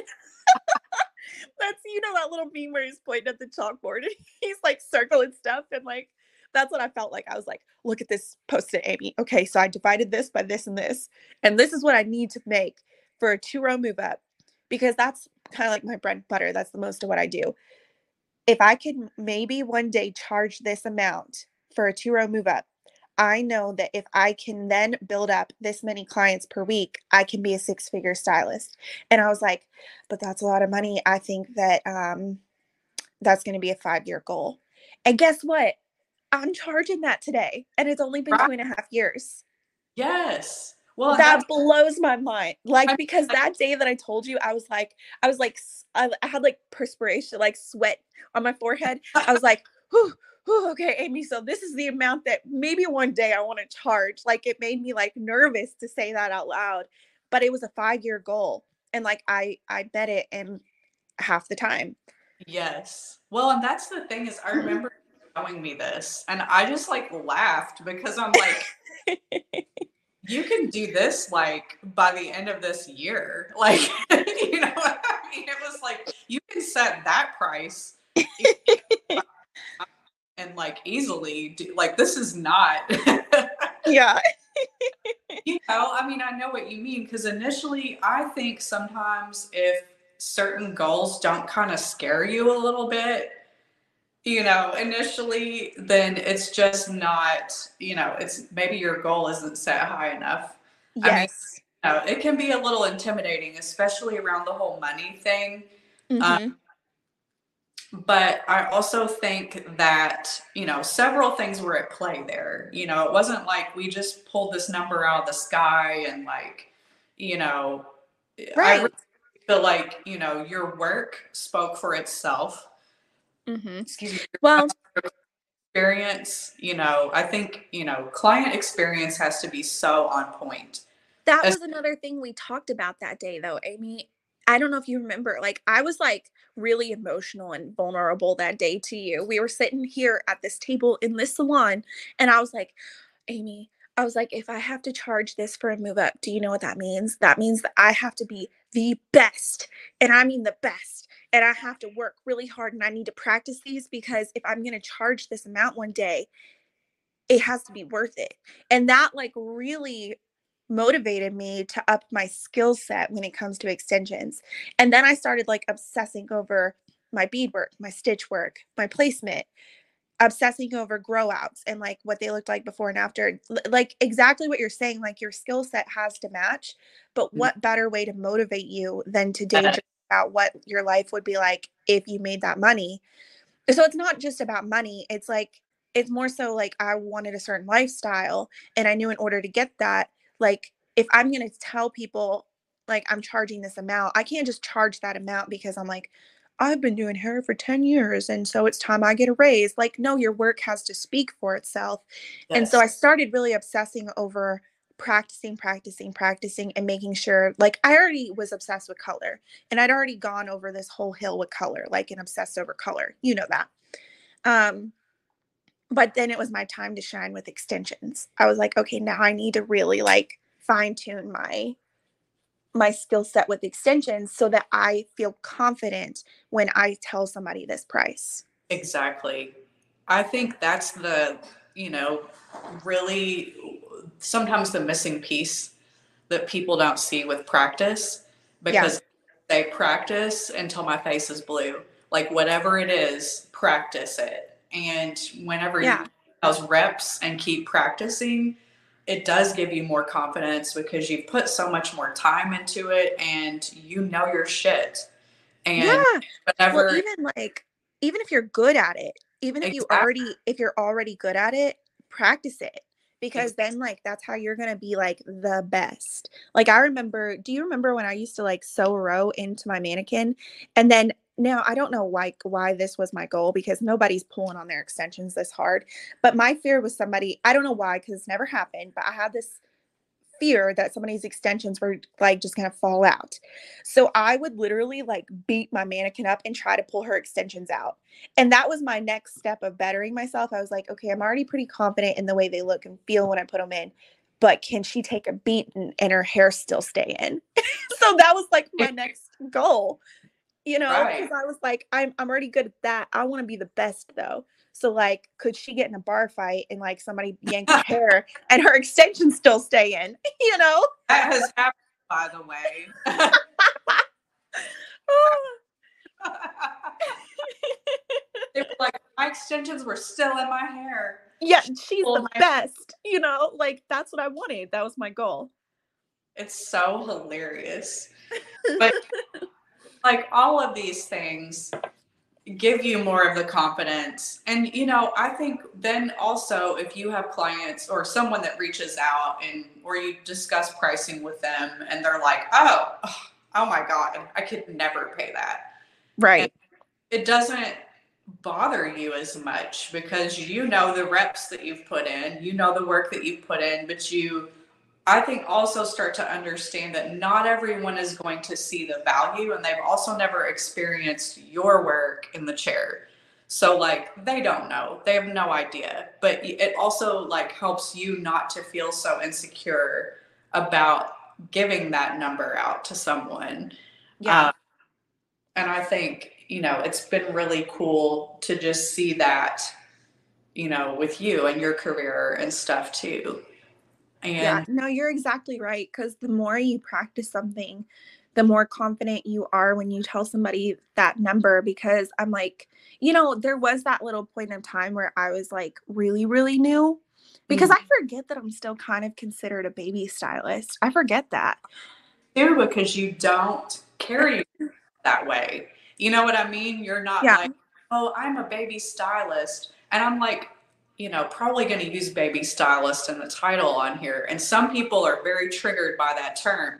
That's, you know, that little meme where he's pointing at the chalkboard and he's like circling stuff. And like, that's what I felt like. I was like, look at this post-it, Amy. Okay. So I divided this by this and this, and this is what I need to make for a 2-row move up, because that's kind of like my bread and butter. That's the most of what I do. If I could maybe one day charge this amount for a 2-row move up, I know that if I can then build up this many clients per week, I can be a 6-figure stylist. And I was like, but that's a lot of money. I think that that's going to be a 5-year goal. And guess what? I'm charging that today. And it's only been 2.5 years. Yes. Well, that blows my mind. Like, because that day that I told you, I was like, I had like perspiration, like sweat on my forehead. I was like, whew, okay, Amy, so this is the amount that maybe one day I want to charge. Like, it made me like nervous to say that out loud, but it was a 5-year goal. And like, I met it in half the time. Yes. Well, and that's the thing is I remember telling me this and I just like laughed because I'm like, you can do this, like, by the end of this year. Like, you know what I mean? It was like, you can set that price and, like, easily do, like, this is not. Yeah. You know, I mean, I know what you mean. Because initially, I think sometimes if certain goals don't kind of scare you a little bit, you know, initially, then it's just not, you know, it's maybe your goal isn't set high enough. Yes. I mean, you know, it can be a little intimidating, especially around the whole money thing. Mm-hmm. But I also think that, you know, several things were at play there. You know, it wasn't like we just pulled this number out of the sky and like, you know, right. I really feel like, you know, your work spoke for itself. Mm-hmm. Excuse me. Well, experience, you know, I think, you know, client experience has to be so on point. That was another thing we talked about that day though, Amy. I don't know if you remember, like I was like really emotional and vulnerable that day to you. We were sitting here at this table in this salon and I was like, Amy, I was like, if I have to charge this for a move up, do you know what that means? That means that I have to be the best. And I mean the best. And I have to work really hard and I need to practice these because if I'm going to charge this amount one day, it has to be worth it. And that like really motivated me to up my skill set when it comes to extensions. And then I started like obsessing over my beadwork, my stitch work, my placement, obsessing over grow outs and like what they looked like before and after, like exactly what you're saying, like your skill set has to match, but what better way to motivate you than to daydream about what your life would be like if you made that money. So it's not just about money. It's like, it's more so like I wanted a certain lifestyle and I knew in order to get that, like if I'm going to tell people like I'm charging this amount, I can't just charge that amount because I'm like, I've been doing hair for 10 years. And so it's time I get a raise. Like, no, your work has to speak for itself. Yes. And so I started really obsessing over practicing and making sure like I already was obsessed with color and I'd already gone over this whole hill with color, like an obsessed over color, you know that. But then it was my time to shine with extensions. I was like, okay, now I need to really like fine tune my skill set with extensions so that I feel confident when I tell somebody this price. Exactly. I think that's the you know, really sometimes the missing piece that people don't see with practice, because they practice until my face is blue. Like whatever it is, practice it. And whenever you those reps and keep practicing, it does give you more confidence because you put so much more time into it and you know your shit. And whatever, well, even if you're good at it, even if you're already good at it, practice it, because then like that's how you're going to be like the best. Like I remember, do you remember when I used to like sew a row into my mannequin? And then now I don't know why this was my goal, because nobody's pulling on their extensions this hard, but my fear was somebody, I don't know why, because it's never happened, but I had this fear that somebody's extensions were like just going to fall out. So I would literally like beat my mannequin up and try to pull her extensions out. And that was my next step of bettering myself. I was like, okay, I'm already pretty confident in the way they look and feel when I put them in, but can she take a beat and her hair still stay in? So that was like my next goal, you know, because I was like, I'm already good at that. I want to be the best though. So like, could she get in a bar fight and like somebody yank her hair and her extensions still stay in, you know? That has happened, by the way. They were like, my extensions were still in my hair. Yeah, she's the best, you know? Like, that's what I wanted. That was my goal. It's so hilarious. But like all of these things give you more of the confidence. And, you know, I think then also if you have clients or someone that reaches out and, or you discuss pricing with them and they're like, oh my God, I could never pay that. Right. And it doesn't bother you as much because you know the reps that you've put in, you know the work that you've put in, but you, I think also start to understand that not everyone is going to see the value, and they've also never experienced your work in the chair. So like, they don't know, they have no idea, but it also like helps you not to feel so insecure about giving that number out to someone. Yeah. And I think, you know, it's been really cool to just see that, you know, with you and your career and stuff too. And yeah, no, you're exactly right. Because the more you practice something, the more confident you are when you tell somebody that number. Because I'm like, you know, there was that little point in time where I was like really, really new, because I forget that I'm still kind of considered a baby stylist. I forget that. Yeah, because you don't carry that way. You know what I mean? You're not like, oh, I'm a baby stylist. And I'm like, you know, probably going to use baby stylist in the title on here. And some people are very triggered by that term.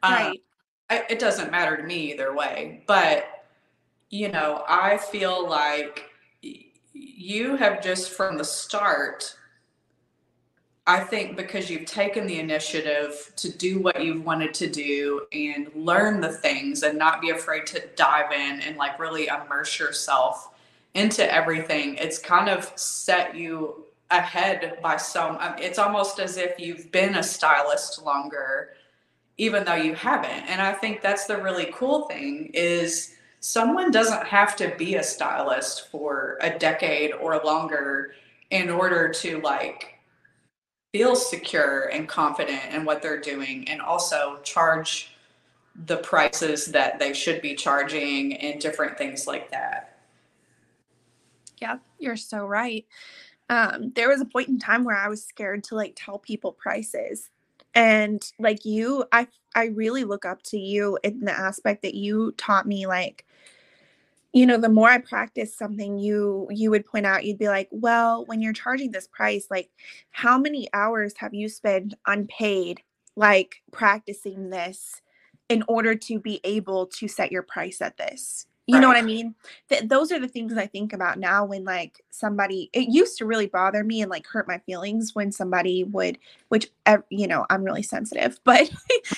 Right. It doesn't matter to me either way, but you know, I feel like you have just from the start, I think because you've taken the initiative to do what you've wanted to do and learn the things and not be afraid to dive in and like really immerse yourself into everything, it's kind of set you ahead by it's almost as if you've been a stylist longer, even though you haven't. And I think that's the really cool thing is someone doesn't have to be a stylist for a decade or longer in order to like feel secure and confident in what they're doing and also charge the prices that they should be charging and different things like that. Yeah, you're so right. There was a point in time where I was scared to like tell people prices, and like you, I really look up to you in the aspect that you taught me, like, you know, the more I practice something, you would point out, you'd be like, well, when you're charging this price, like how many hours have you spent unpaid, like practicing this in order to be able to set your price at this? You know what I mean? Those are the things I think about now when like somebody, it used to really bother me and like hurt my feelings when somebody would, which, you know, I'm really sensitive, but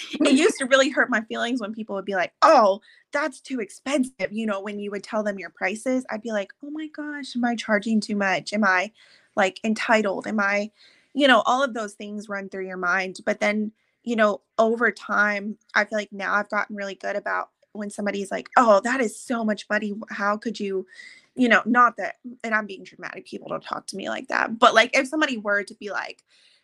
it used to really hurt my feelings when people would be like, oh, that's too expensive. You know, when you would tell them your prices, I'd be like, oh my gosh, am I charging too much? Am I like entitled? Am I, you know, all of those things run through your mind. But then, you know, over time, I feel like now I've gotten really good about when somebody's like, oh, that is so much money. How could you, you know, not that, and I'm being dramatic, people don't talk to me like that, but like if somebody were to be like,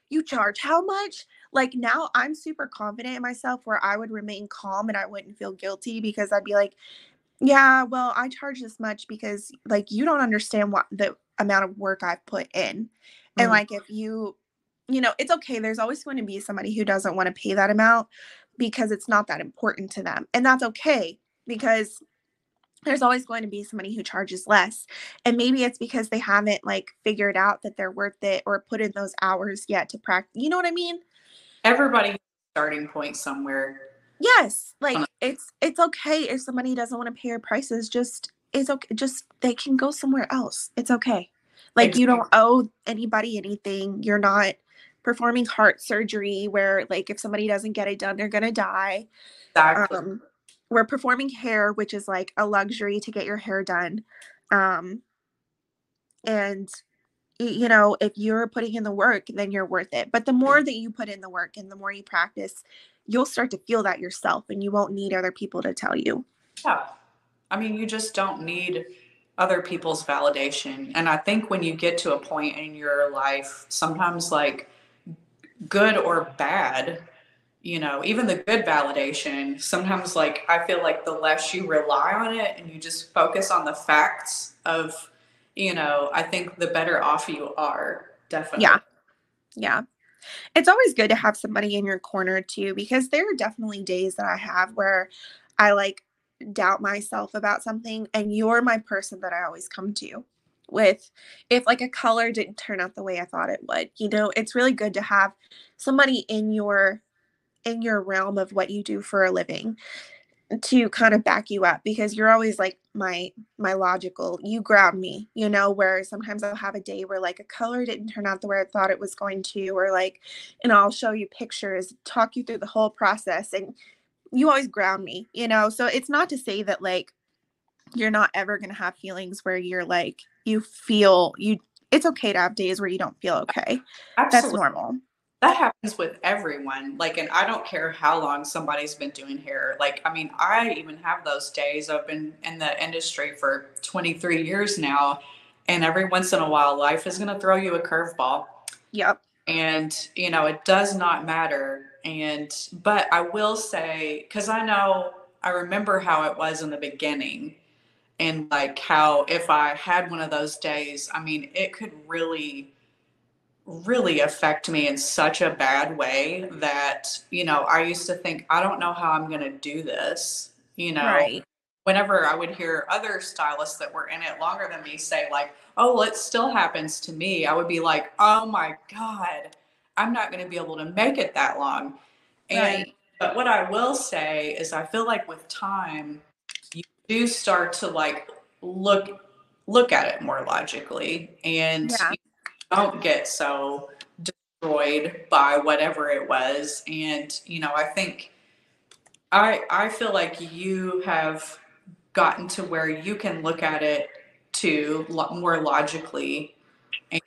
you charge how much? Like now I'm super confident in myself where I would remain calm and I wouldn't feel guilty because I'd be like, yeah, well, I charge this much because like you don't understand what the amount of work I've put in. Mm-hmm. And like if you, you know, it's okay. There's always going to be somebody who doesn't want to pay that amount because it's not that important to them. And that's okay because there's always going to be somebody who charges less. And maybe it's because they haven't like figured out that they're worth it or put in those hours yet to practice. You know what I mean? Everybody has a starting point somewhere. Yes. Like it's okay if somebody doesn't want to pay your prices, just it's okay. Just they can go somewhere else. It's okay. Like exactly. You don't owe anybody anything. You're not performing heart surgery where like if somebody doesn't get it done, they're going to die. Exactly. We're performing hair, which is like a luxury to get your hair done. And, you know, if you're putting in the work, then you're worth it. But the more that you put in the work and the more you practice, you'll start to feel that yourself and you won't need other people to tell you. Yeah. I mean, you just don't need other people's validation. And I think when you get to a point in your life, sometimes like good or bad, you know, even the good validation, sometimes like I feel like the less you rely on it and you just focus on the facts of, you know, I think the better off you are. Definitely. Yeah. Yeah. It's always good to have somebody in your corner too, because there are definitely days that I have where I like doubt myself about something, and you're my person that I always come to with if like a color didn't turn out the way I thought it would. You know, it's really good to have somebody in your realm of what you do for a living to kind of back you up, because you're always like my logical, you ground me, you know, where sometimes I'll have a day where like a color didn't turn out the way I thought it was going to, or like, and I'll show you pictures, talk you through the whole process, and you always ground me, you know? So it's not to say that like, you're not ever going to have feelings where you're like, it's okay to have days where you don't feel okay. Absolutely. That's normal. That happens with everyone. Like, and I don't care how long somebody's been doing hair. Like, I mean, I even have those days. I've been in the industry for 23 years now. And every once in a while, life is going to throw you a curveball. Yep. And, you know, it does not matter. But I will say, because I remember how it was in the beginning. And like how if I had one of those days, I mean, it could really affect me in such a bad way that, you know, I used to think, I don't know how I'm going to do this, you know, right. Whenever I would hear other stylists that were in it longer than me say like, oh, well, it still happens to me. I would be like, oh my God, I'm not going to be able to make it that long. Right. But what I will say is I feel like with time, you do start to like, look at it more logically, and yeah. Don't get so destroyed by whatever it was. And, you know, I think I feel like you have gotten to where you can look at it more logically. And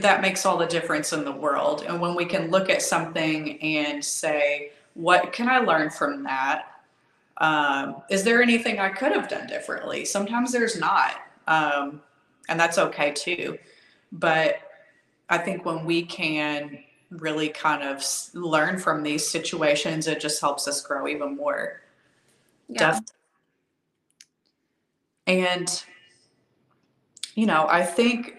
that makes all the difference in the world. And when we can look at something and say, what can I learn from that? Is there anything I could have done differently? Sometimes there's not. And that's okay too. But I think when we can really kind of learn from these situations, it just helps us grow even more. Yeah. Definitely. And, you know, I think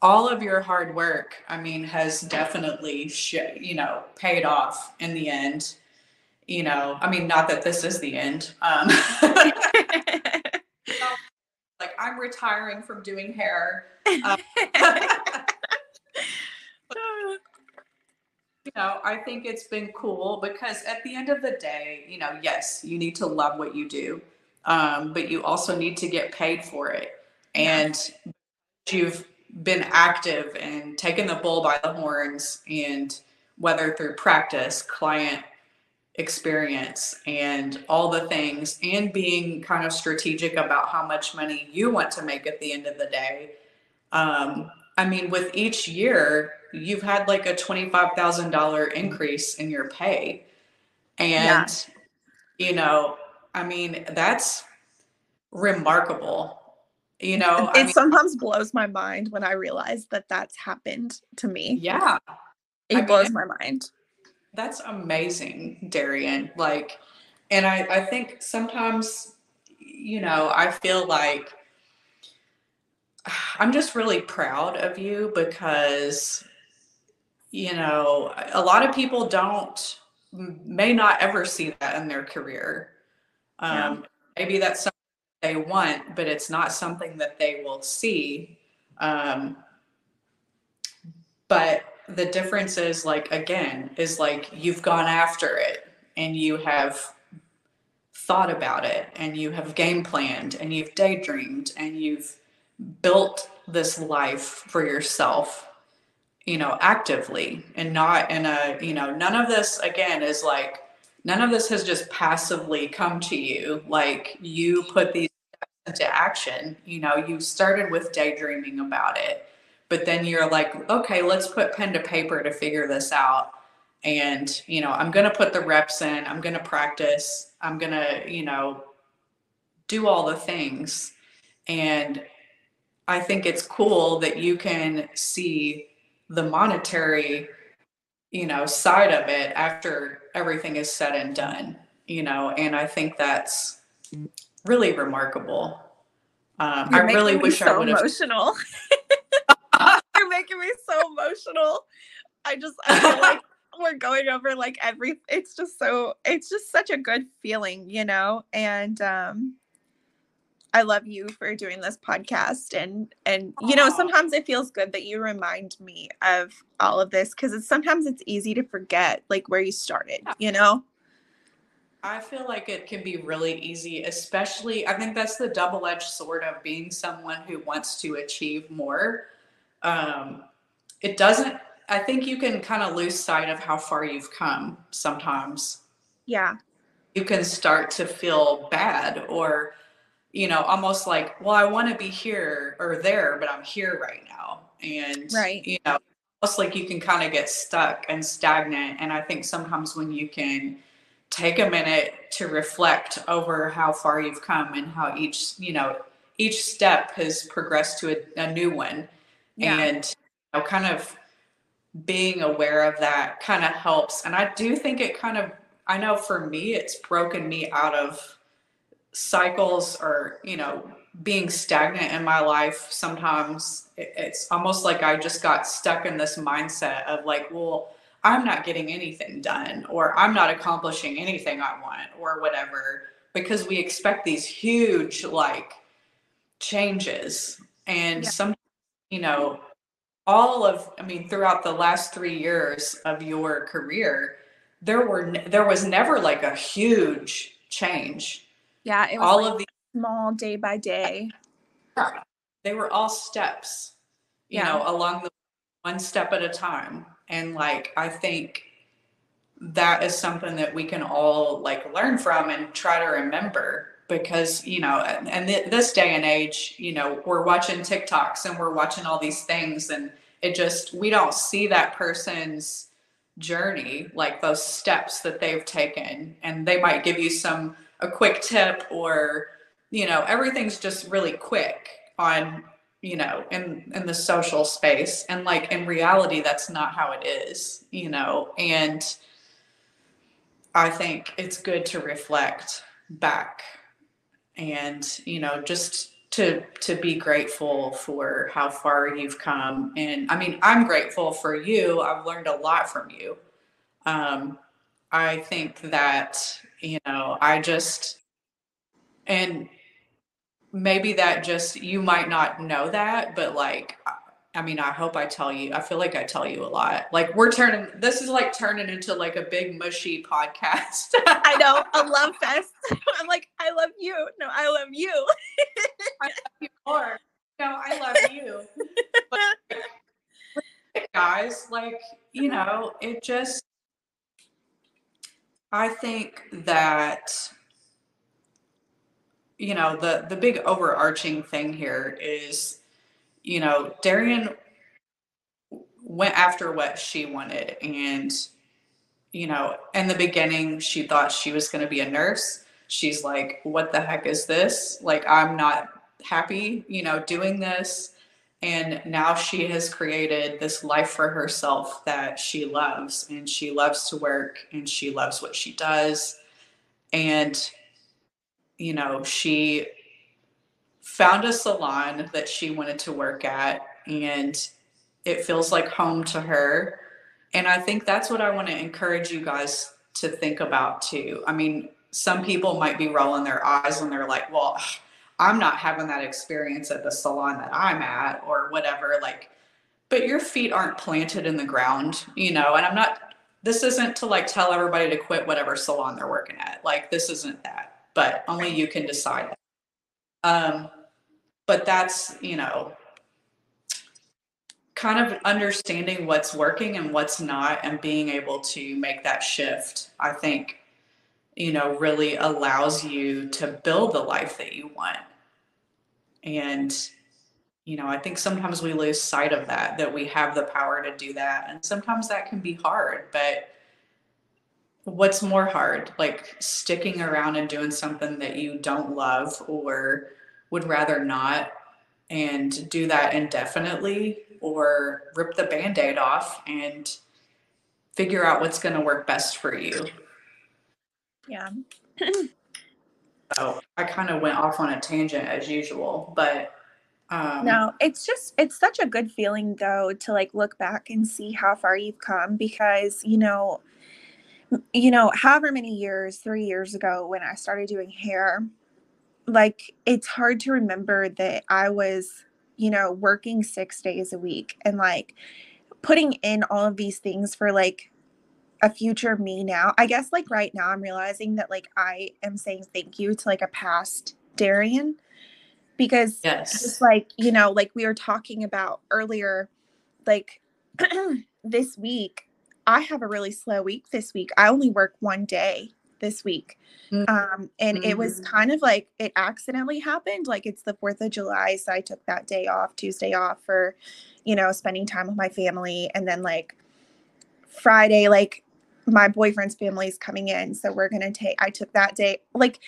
all of your hard work, I mean, has definitely, you know, paid off in the end. You know, I mean, not that this is the end. Like, I'm retiring from doing hair. You know, I think it's been cool because at the end of the day, you know, yes, you need to love what you do, but you also need to get paid for it. And you've been active and taken the bull by the horns, and whether through practice, client experience, and all the things, and being kind of strategic about how much money you want to make at the end of the day. I mean, with each year, you've had like a $25,000 increase in your pay. And, yeah. You know, I mean, that's remarkable. You know, it sometimes blows my mind when I realize that that's happened to me. Yeah. It blows my mind. That's amazing, Darian. Like, and I think sometimes, you know, I feel like I'm just really proud of you because, you know, a lot of people may not ever see that in their career. Maybe that's something they want, but it's not something that they will see. But the difference is like you've gone after it and you have thought about it and you have game planned and you've daydreamed and you've built this life for yourself, you know, actively and not in a, you know, none of this has just passively come to you. Like, you put these steps into action. You know, you started with daydreaming about it, but then you're like, okay, let's put pen to paper to figure this out. And, you know, I'm going to put the reps in, I'm going to practice, I'm going to, you know, do all the things. And I think it's cool that you can see the monetary, you know, side of it after everything is said and done, you know, and I think that's really remarkable. I really wish I would have. You're making me so emotional. I feel like we're going over like it's just such a good feeling, you know, and, I love you for doing this podcast and you know, sometimes it feels good that you remind me of all of this because sometimes it's easy to forget like where you started, you know? I feel like it can be really easy, especially, I think that's the double-edged sword of being someone who wants to achieve more. I think you can kind of lose sight of how far you've come sometimes. Yeah. You can start to feel bad or, you know, almost like, well, I want to be here or there, but I'm here right now. And, you know, almost like you can kind of get stuck and stagnant. And I think sometimes when you can take a minute to reflect over how far you've come and how each step has progressed to a new one. Yeah. And, you know, kind of being aware of that kind of helps. And I do think it kind of, I know for me, it's broken me out of cycles or, you know, being stagnant in my life. Sometimes it's almost like I just got stuck in this mindset of like, well, I'm not getting anything done or I'm not accomplishing anything I want or whatever, because we expect these huge like changes. And sometimes, you know, throughout the last 3 years of your career, there was never like a huge change. Yeah, it was all of these small day by day. Yeah, they were all steps, you know, along the one step at a time. And like, I think that is something that we can all like learn from and try to remember because, you know, and this day and age, you know, we're watching TikToks and we're watching all these things and we don't see that person's journey, like those steps that they've taken. And they might give you a quick tip or, you know, everything's just really quick on, you know, in the social space. And like, in reality, that's not how it is, you know? And I think it's good to reflect back and, you know, just to be grateful for how far you've come. And I mean, I'm grateful for you. I've learned a lot from you. I think that, you know, and maybe that just, you might not know that, but like, I mean, I feel like I tell you a lot. Like this is like turning into like a big mushy podcast. I know, a love fest. I'm like, I love you. No, I love you. I love you more. No, I love you. But guys, like, you know, I think that, you know, the big overarching thing here is, you know, Darian went after what she wanted. And, you know, in the beginning, she thought she was going to be a nurse. she's like, what the heck is this? Like, I'm not happy, you know, doing this. And now she has created this life for herself that she loves, and she loves to work, and she loves what she does. And, you know, she found a salon that she wanted to work at, and it feels like home to her. And I think that's what I want to encourage you guys to think about too. I mean, some people might be rolling their eyes when they're like, well, I'm not having that experience at the salon that I'm at or whatever, like, but your feet aren't planted in the ground, you know, and this isn't to like tell everybody to quit whatever salon they're working at. Like, this isn't that, but only you can decide. But that's, you know, kind of understanding what's working and what's not, and being able to make that shift, I think, you know, really allows you to build the life that you want. And, you know, I think sometimes we lose sight of that we have the power to do that. And sometimes that can be hard, but what's more hard? Like sticking around and doing something that you don't love or would rather not, and do that indefinitely, or rip the Band-Aid off and figure out what's going to work best for you. Yeah. So I kind of went off on a tangent as usual, but no, it's such a good feeling though to like look back and see how far you've come, because you know however many years, 3 years ago when I started doing hair, like it's hard to remember that I was, you know, working 6 days a week and like putting in all of these things for like a future me now. I guess like right now I'm realizing that like I am saying thank you to like a past Darian, because yes, just like, you know, like we were talking about earlier, like this week, I have a really slow week this week. I only work one day this week. Mm-hmm. And it was kind of like, it accidentally happened. Like it's the 4th of July. So I took that day off, Tuesday off for, you know, spending time with my family. And then like Friday, like, my boyfriend's family is coming in. So I took that day. Like,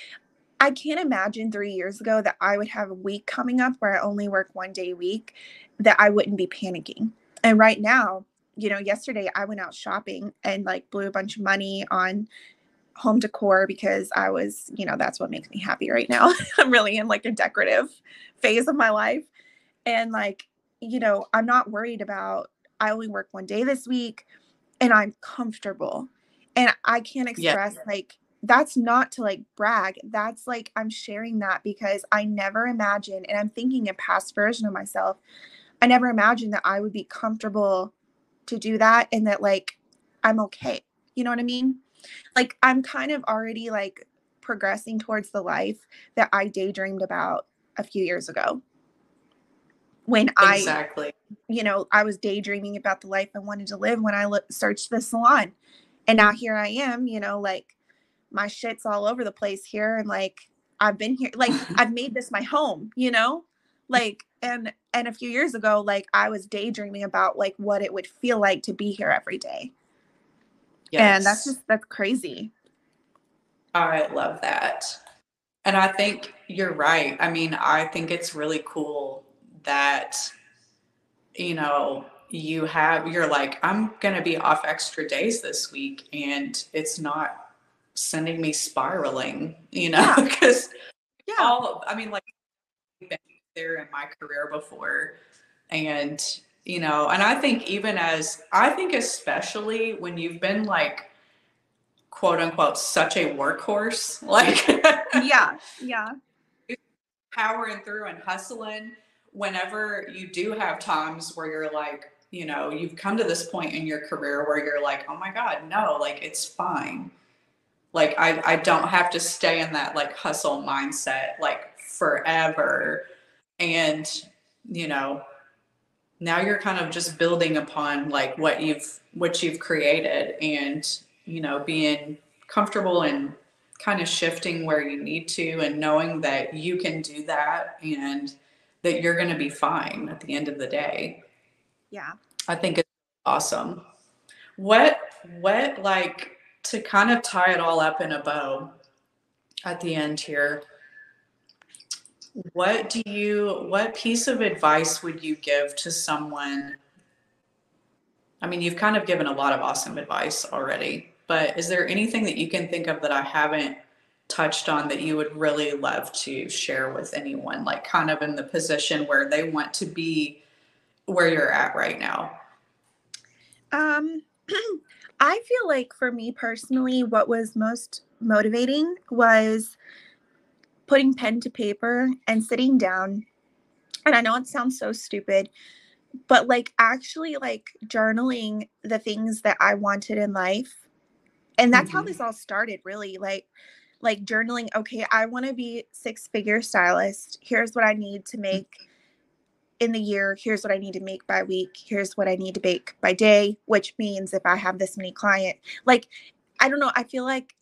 I can't imagine 3 years ago that I would have a week coming up where I only work one day a week, that I wouldn't be panicking. And right now, you know, yesterday I went out shopping and like blew a bunch of money on home decor because I was, you know, that's what makes me happy right now. I'm really in like a decorative phase of my life. And like, you know, I'm not worried about, I only work one day this week, and I'm comfortable. And I can't express, yeah, like, that's not to like brag. That's like, I'm sharing that because I never imagined, and I'm thinking a past version of myself, I never imagined that I would be comfortable to do that, and that like, I'm okay. You know what I mean? Like, I'm kind of already like progressing towards the life that I daydreamed about a few years ago. When exactly, you know, I was daydreaming about the life I wanted to live when I searched the salon. And now here I am, you know, like my shit's all over the place here. And like, I've been here, like I've made this my home, you know, like, and a few years ago, like I was daydreaming about like what it would feel like to be here every day. Yes. And that's crazy. I love that. And I think you're right. I mean, I think it's really cool that, you know, you're like, I'm going to be off extra days this week, and it's not sending me spiraling, you know, because yeah. I mean, like, I've been there in my career before, and, you know, and I think especially when you've been like, quote unquote, such a workhorse, like, yeah, powering through and hustling. Whenever you do have times where you're like, you know, you've come to this point in your career where you're like, oh my God, no, like it's fine. Like I don't have to stay in that like hustle mindset like forever. And, you know, now you're kind of just building upon like what you've created, and, you know, being comfortable and kind of shifting where you need to, and knowing that you can do that, and that you're going to be fine at the end of the day. Yeah. I think it's awesome. What like, to kind of tie it all up in a bow, at the end here, what piece of advice would you give to someone? I mean, you've kind of given a lot of awesome advice already, but is there anything that you can think of that I haven't touched on that you would really love to share with anyone, like kind of in the position where they want to be, where you're at right now? I feel like for me personally, what was most motivating was putting pen to paper and sitting down. And I know it sounds so stupid, but like actually like journaling the things that I wanted in life. And that's how this all started, really. Like journaling, okay, I want to be six-figure stylist. Here's what I need to make in the year. Here's what I need to make by week. Here's what I need to bake by day, which means if I have this many clients, like, I don't know. I feel like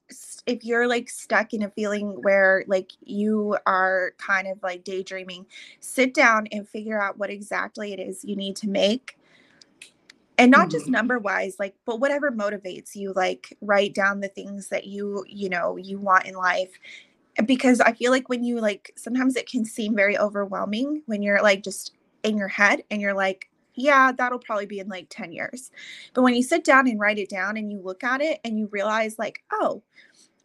if you're like stuck in a feeling where like you are kind of like daydreaming, sit down and figure out what exactly it is you need to make. And not just number wise, like, but whatever motivates you, like write down the things that you know, you want in life. Because I feel like when you like, sometimes it can seem very overwhelming when you're like just in your head and you're like, yeah, that'll probably be in like 10 years. But when you sit down and write it down and you look at it and you realize like, oh,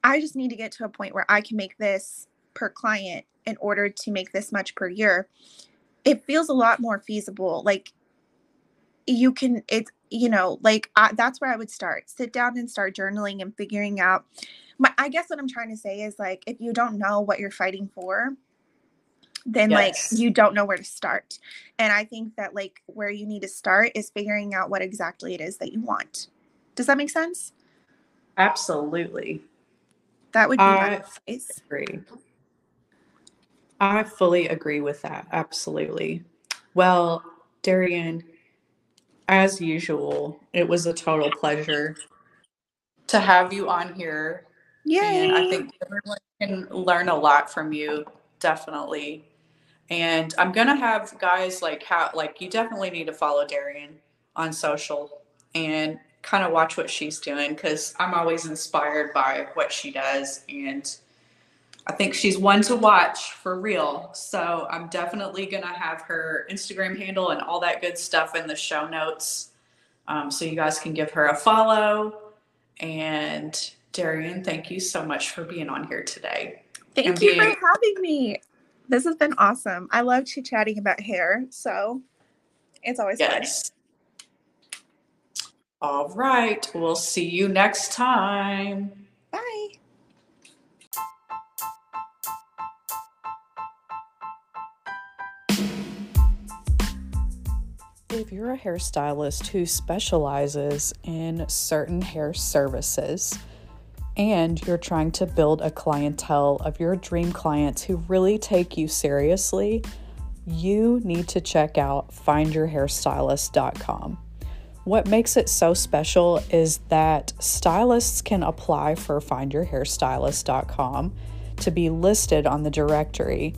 I just need to get to a point where I can make this per client in order to make this much per year. It feels a lot more feasible. Like you can, it's, you know, like that's where I would start. Sit down and start journaling and figuring out. I guess what I'm trying to say is like, if you don't know what you're fighting for, then yes, like you don't know where to start. And I think that like where you need to start is figuring out what exactly it is that you want. Does that make sense? Absolutely. That would be my advice. I fully agree with that. Absolutely. Well, Darian, as usual, it was a total pleasure to have you on here. Yay. And I think everyone can learn a lot from you. Definitely. And I'm going to have guys like you definitely need to follow Darian on social and kind of watch what she's doing, because I'm always inspired by what she does. And I think she's one to watch for real. So I'm definitely going to have her Instagram handle and all that good stuff in the show notes. So you guys can give her a follow. And Darian, thank you so much for being on here today. Thank you for having me. This has been awesome. I love chit-chatting about hair, so it's always fun. All right. We'll see you next time. Bye. If you're a hairstylist who specializes in certain hair services, and you're trying to build a clientele of your dream clients who really take you seriously, you need to check out findyourhairstylist.com. What makes it so special is that stylists can apply for findyourhairstylist.com to be listed on the directory,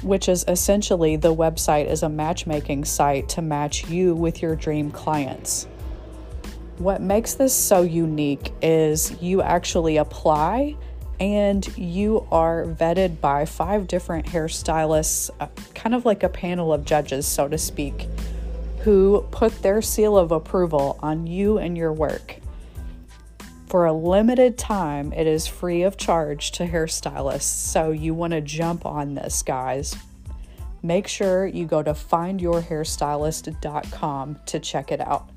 which is essentially the website is a matchmaking site to match you with your dream clients. What makes this so unique is you actually apply and you are vetted by 5 different hairstylists, kind of like a panel of judges, so to speak, who put their seal of approval on you and your work. For a limited time, it is free of charge to hairstylists, so you want to jump on this, guys. Make sure you go to findyourhairstylist.com to check it out.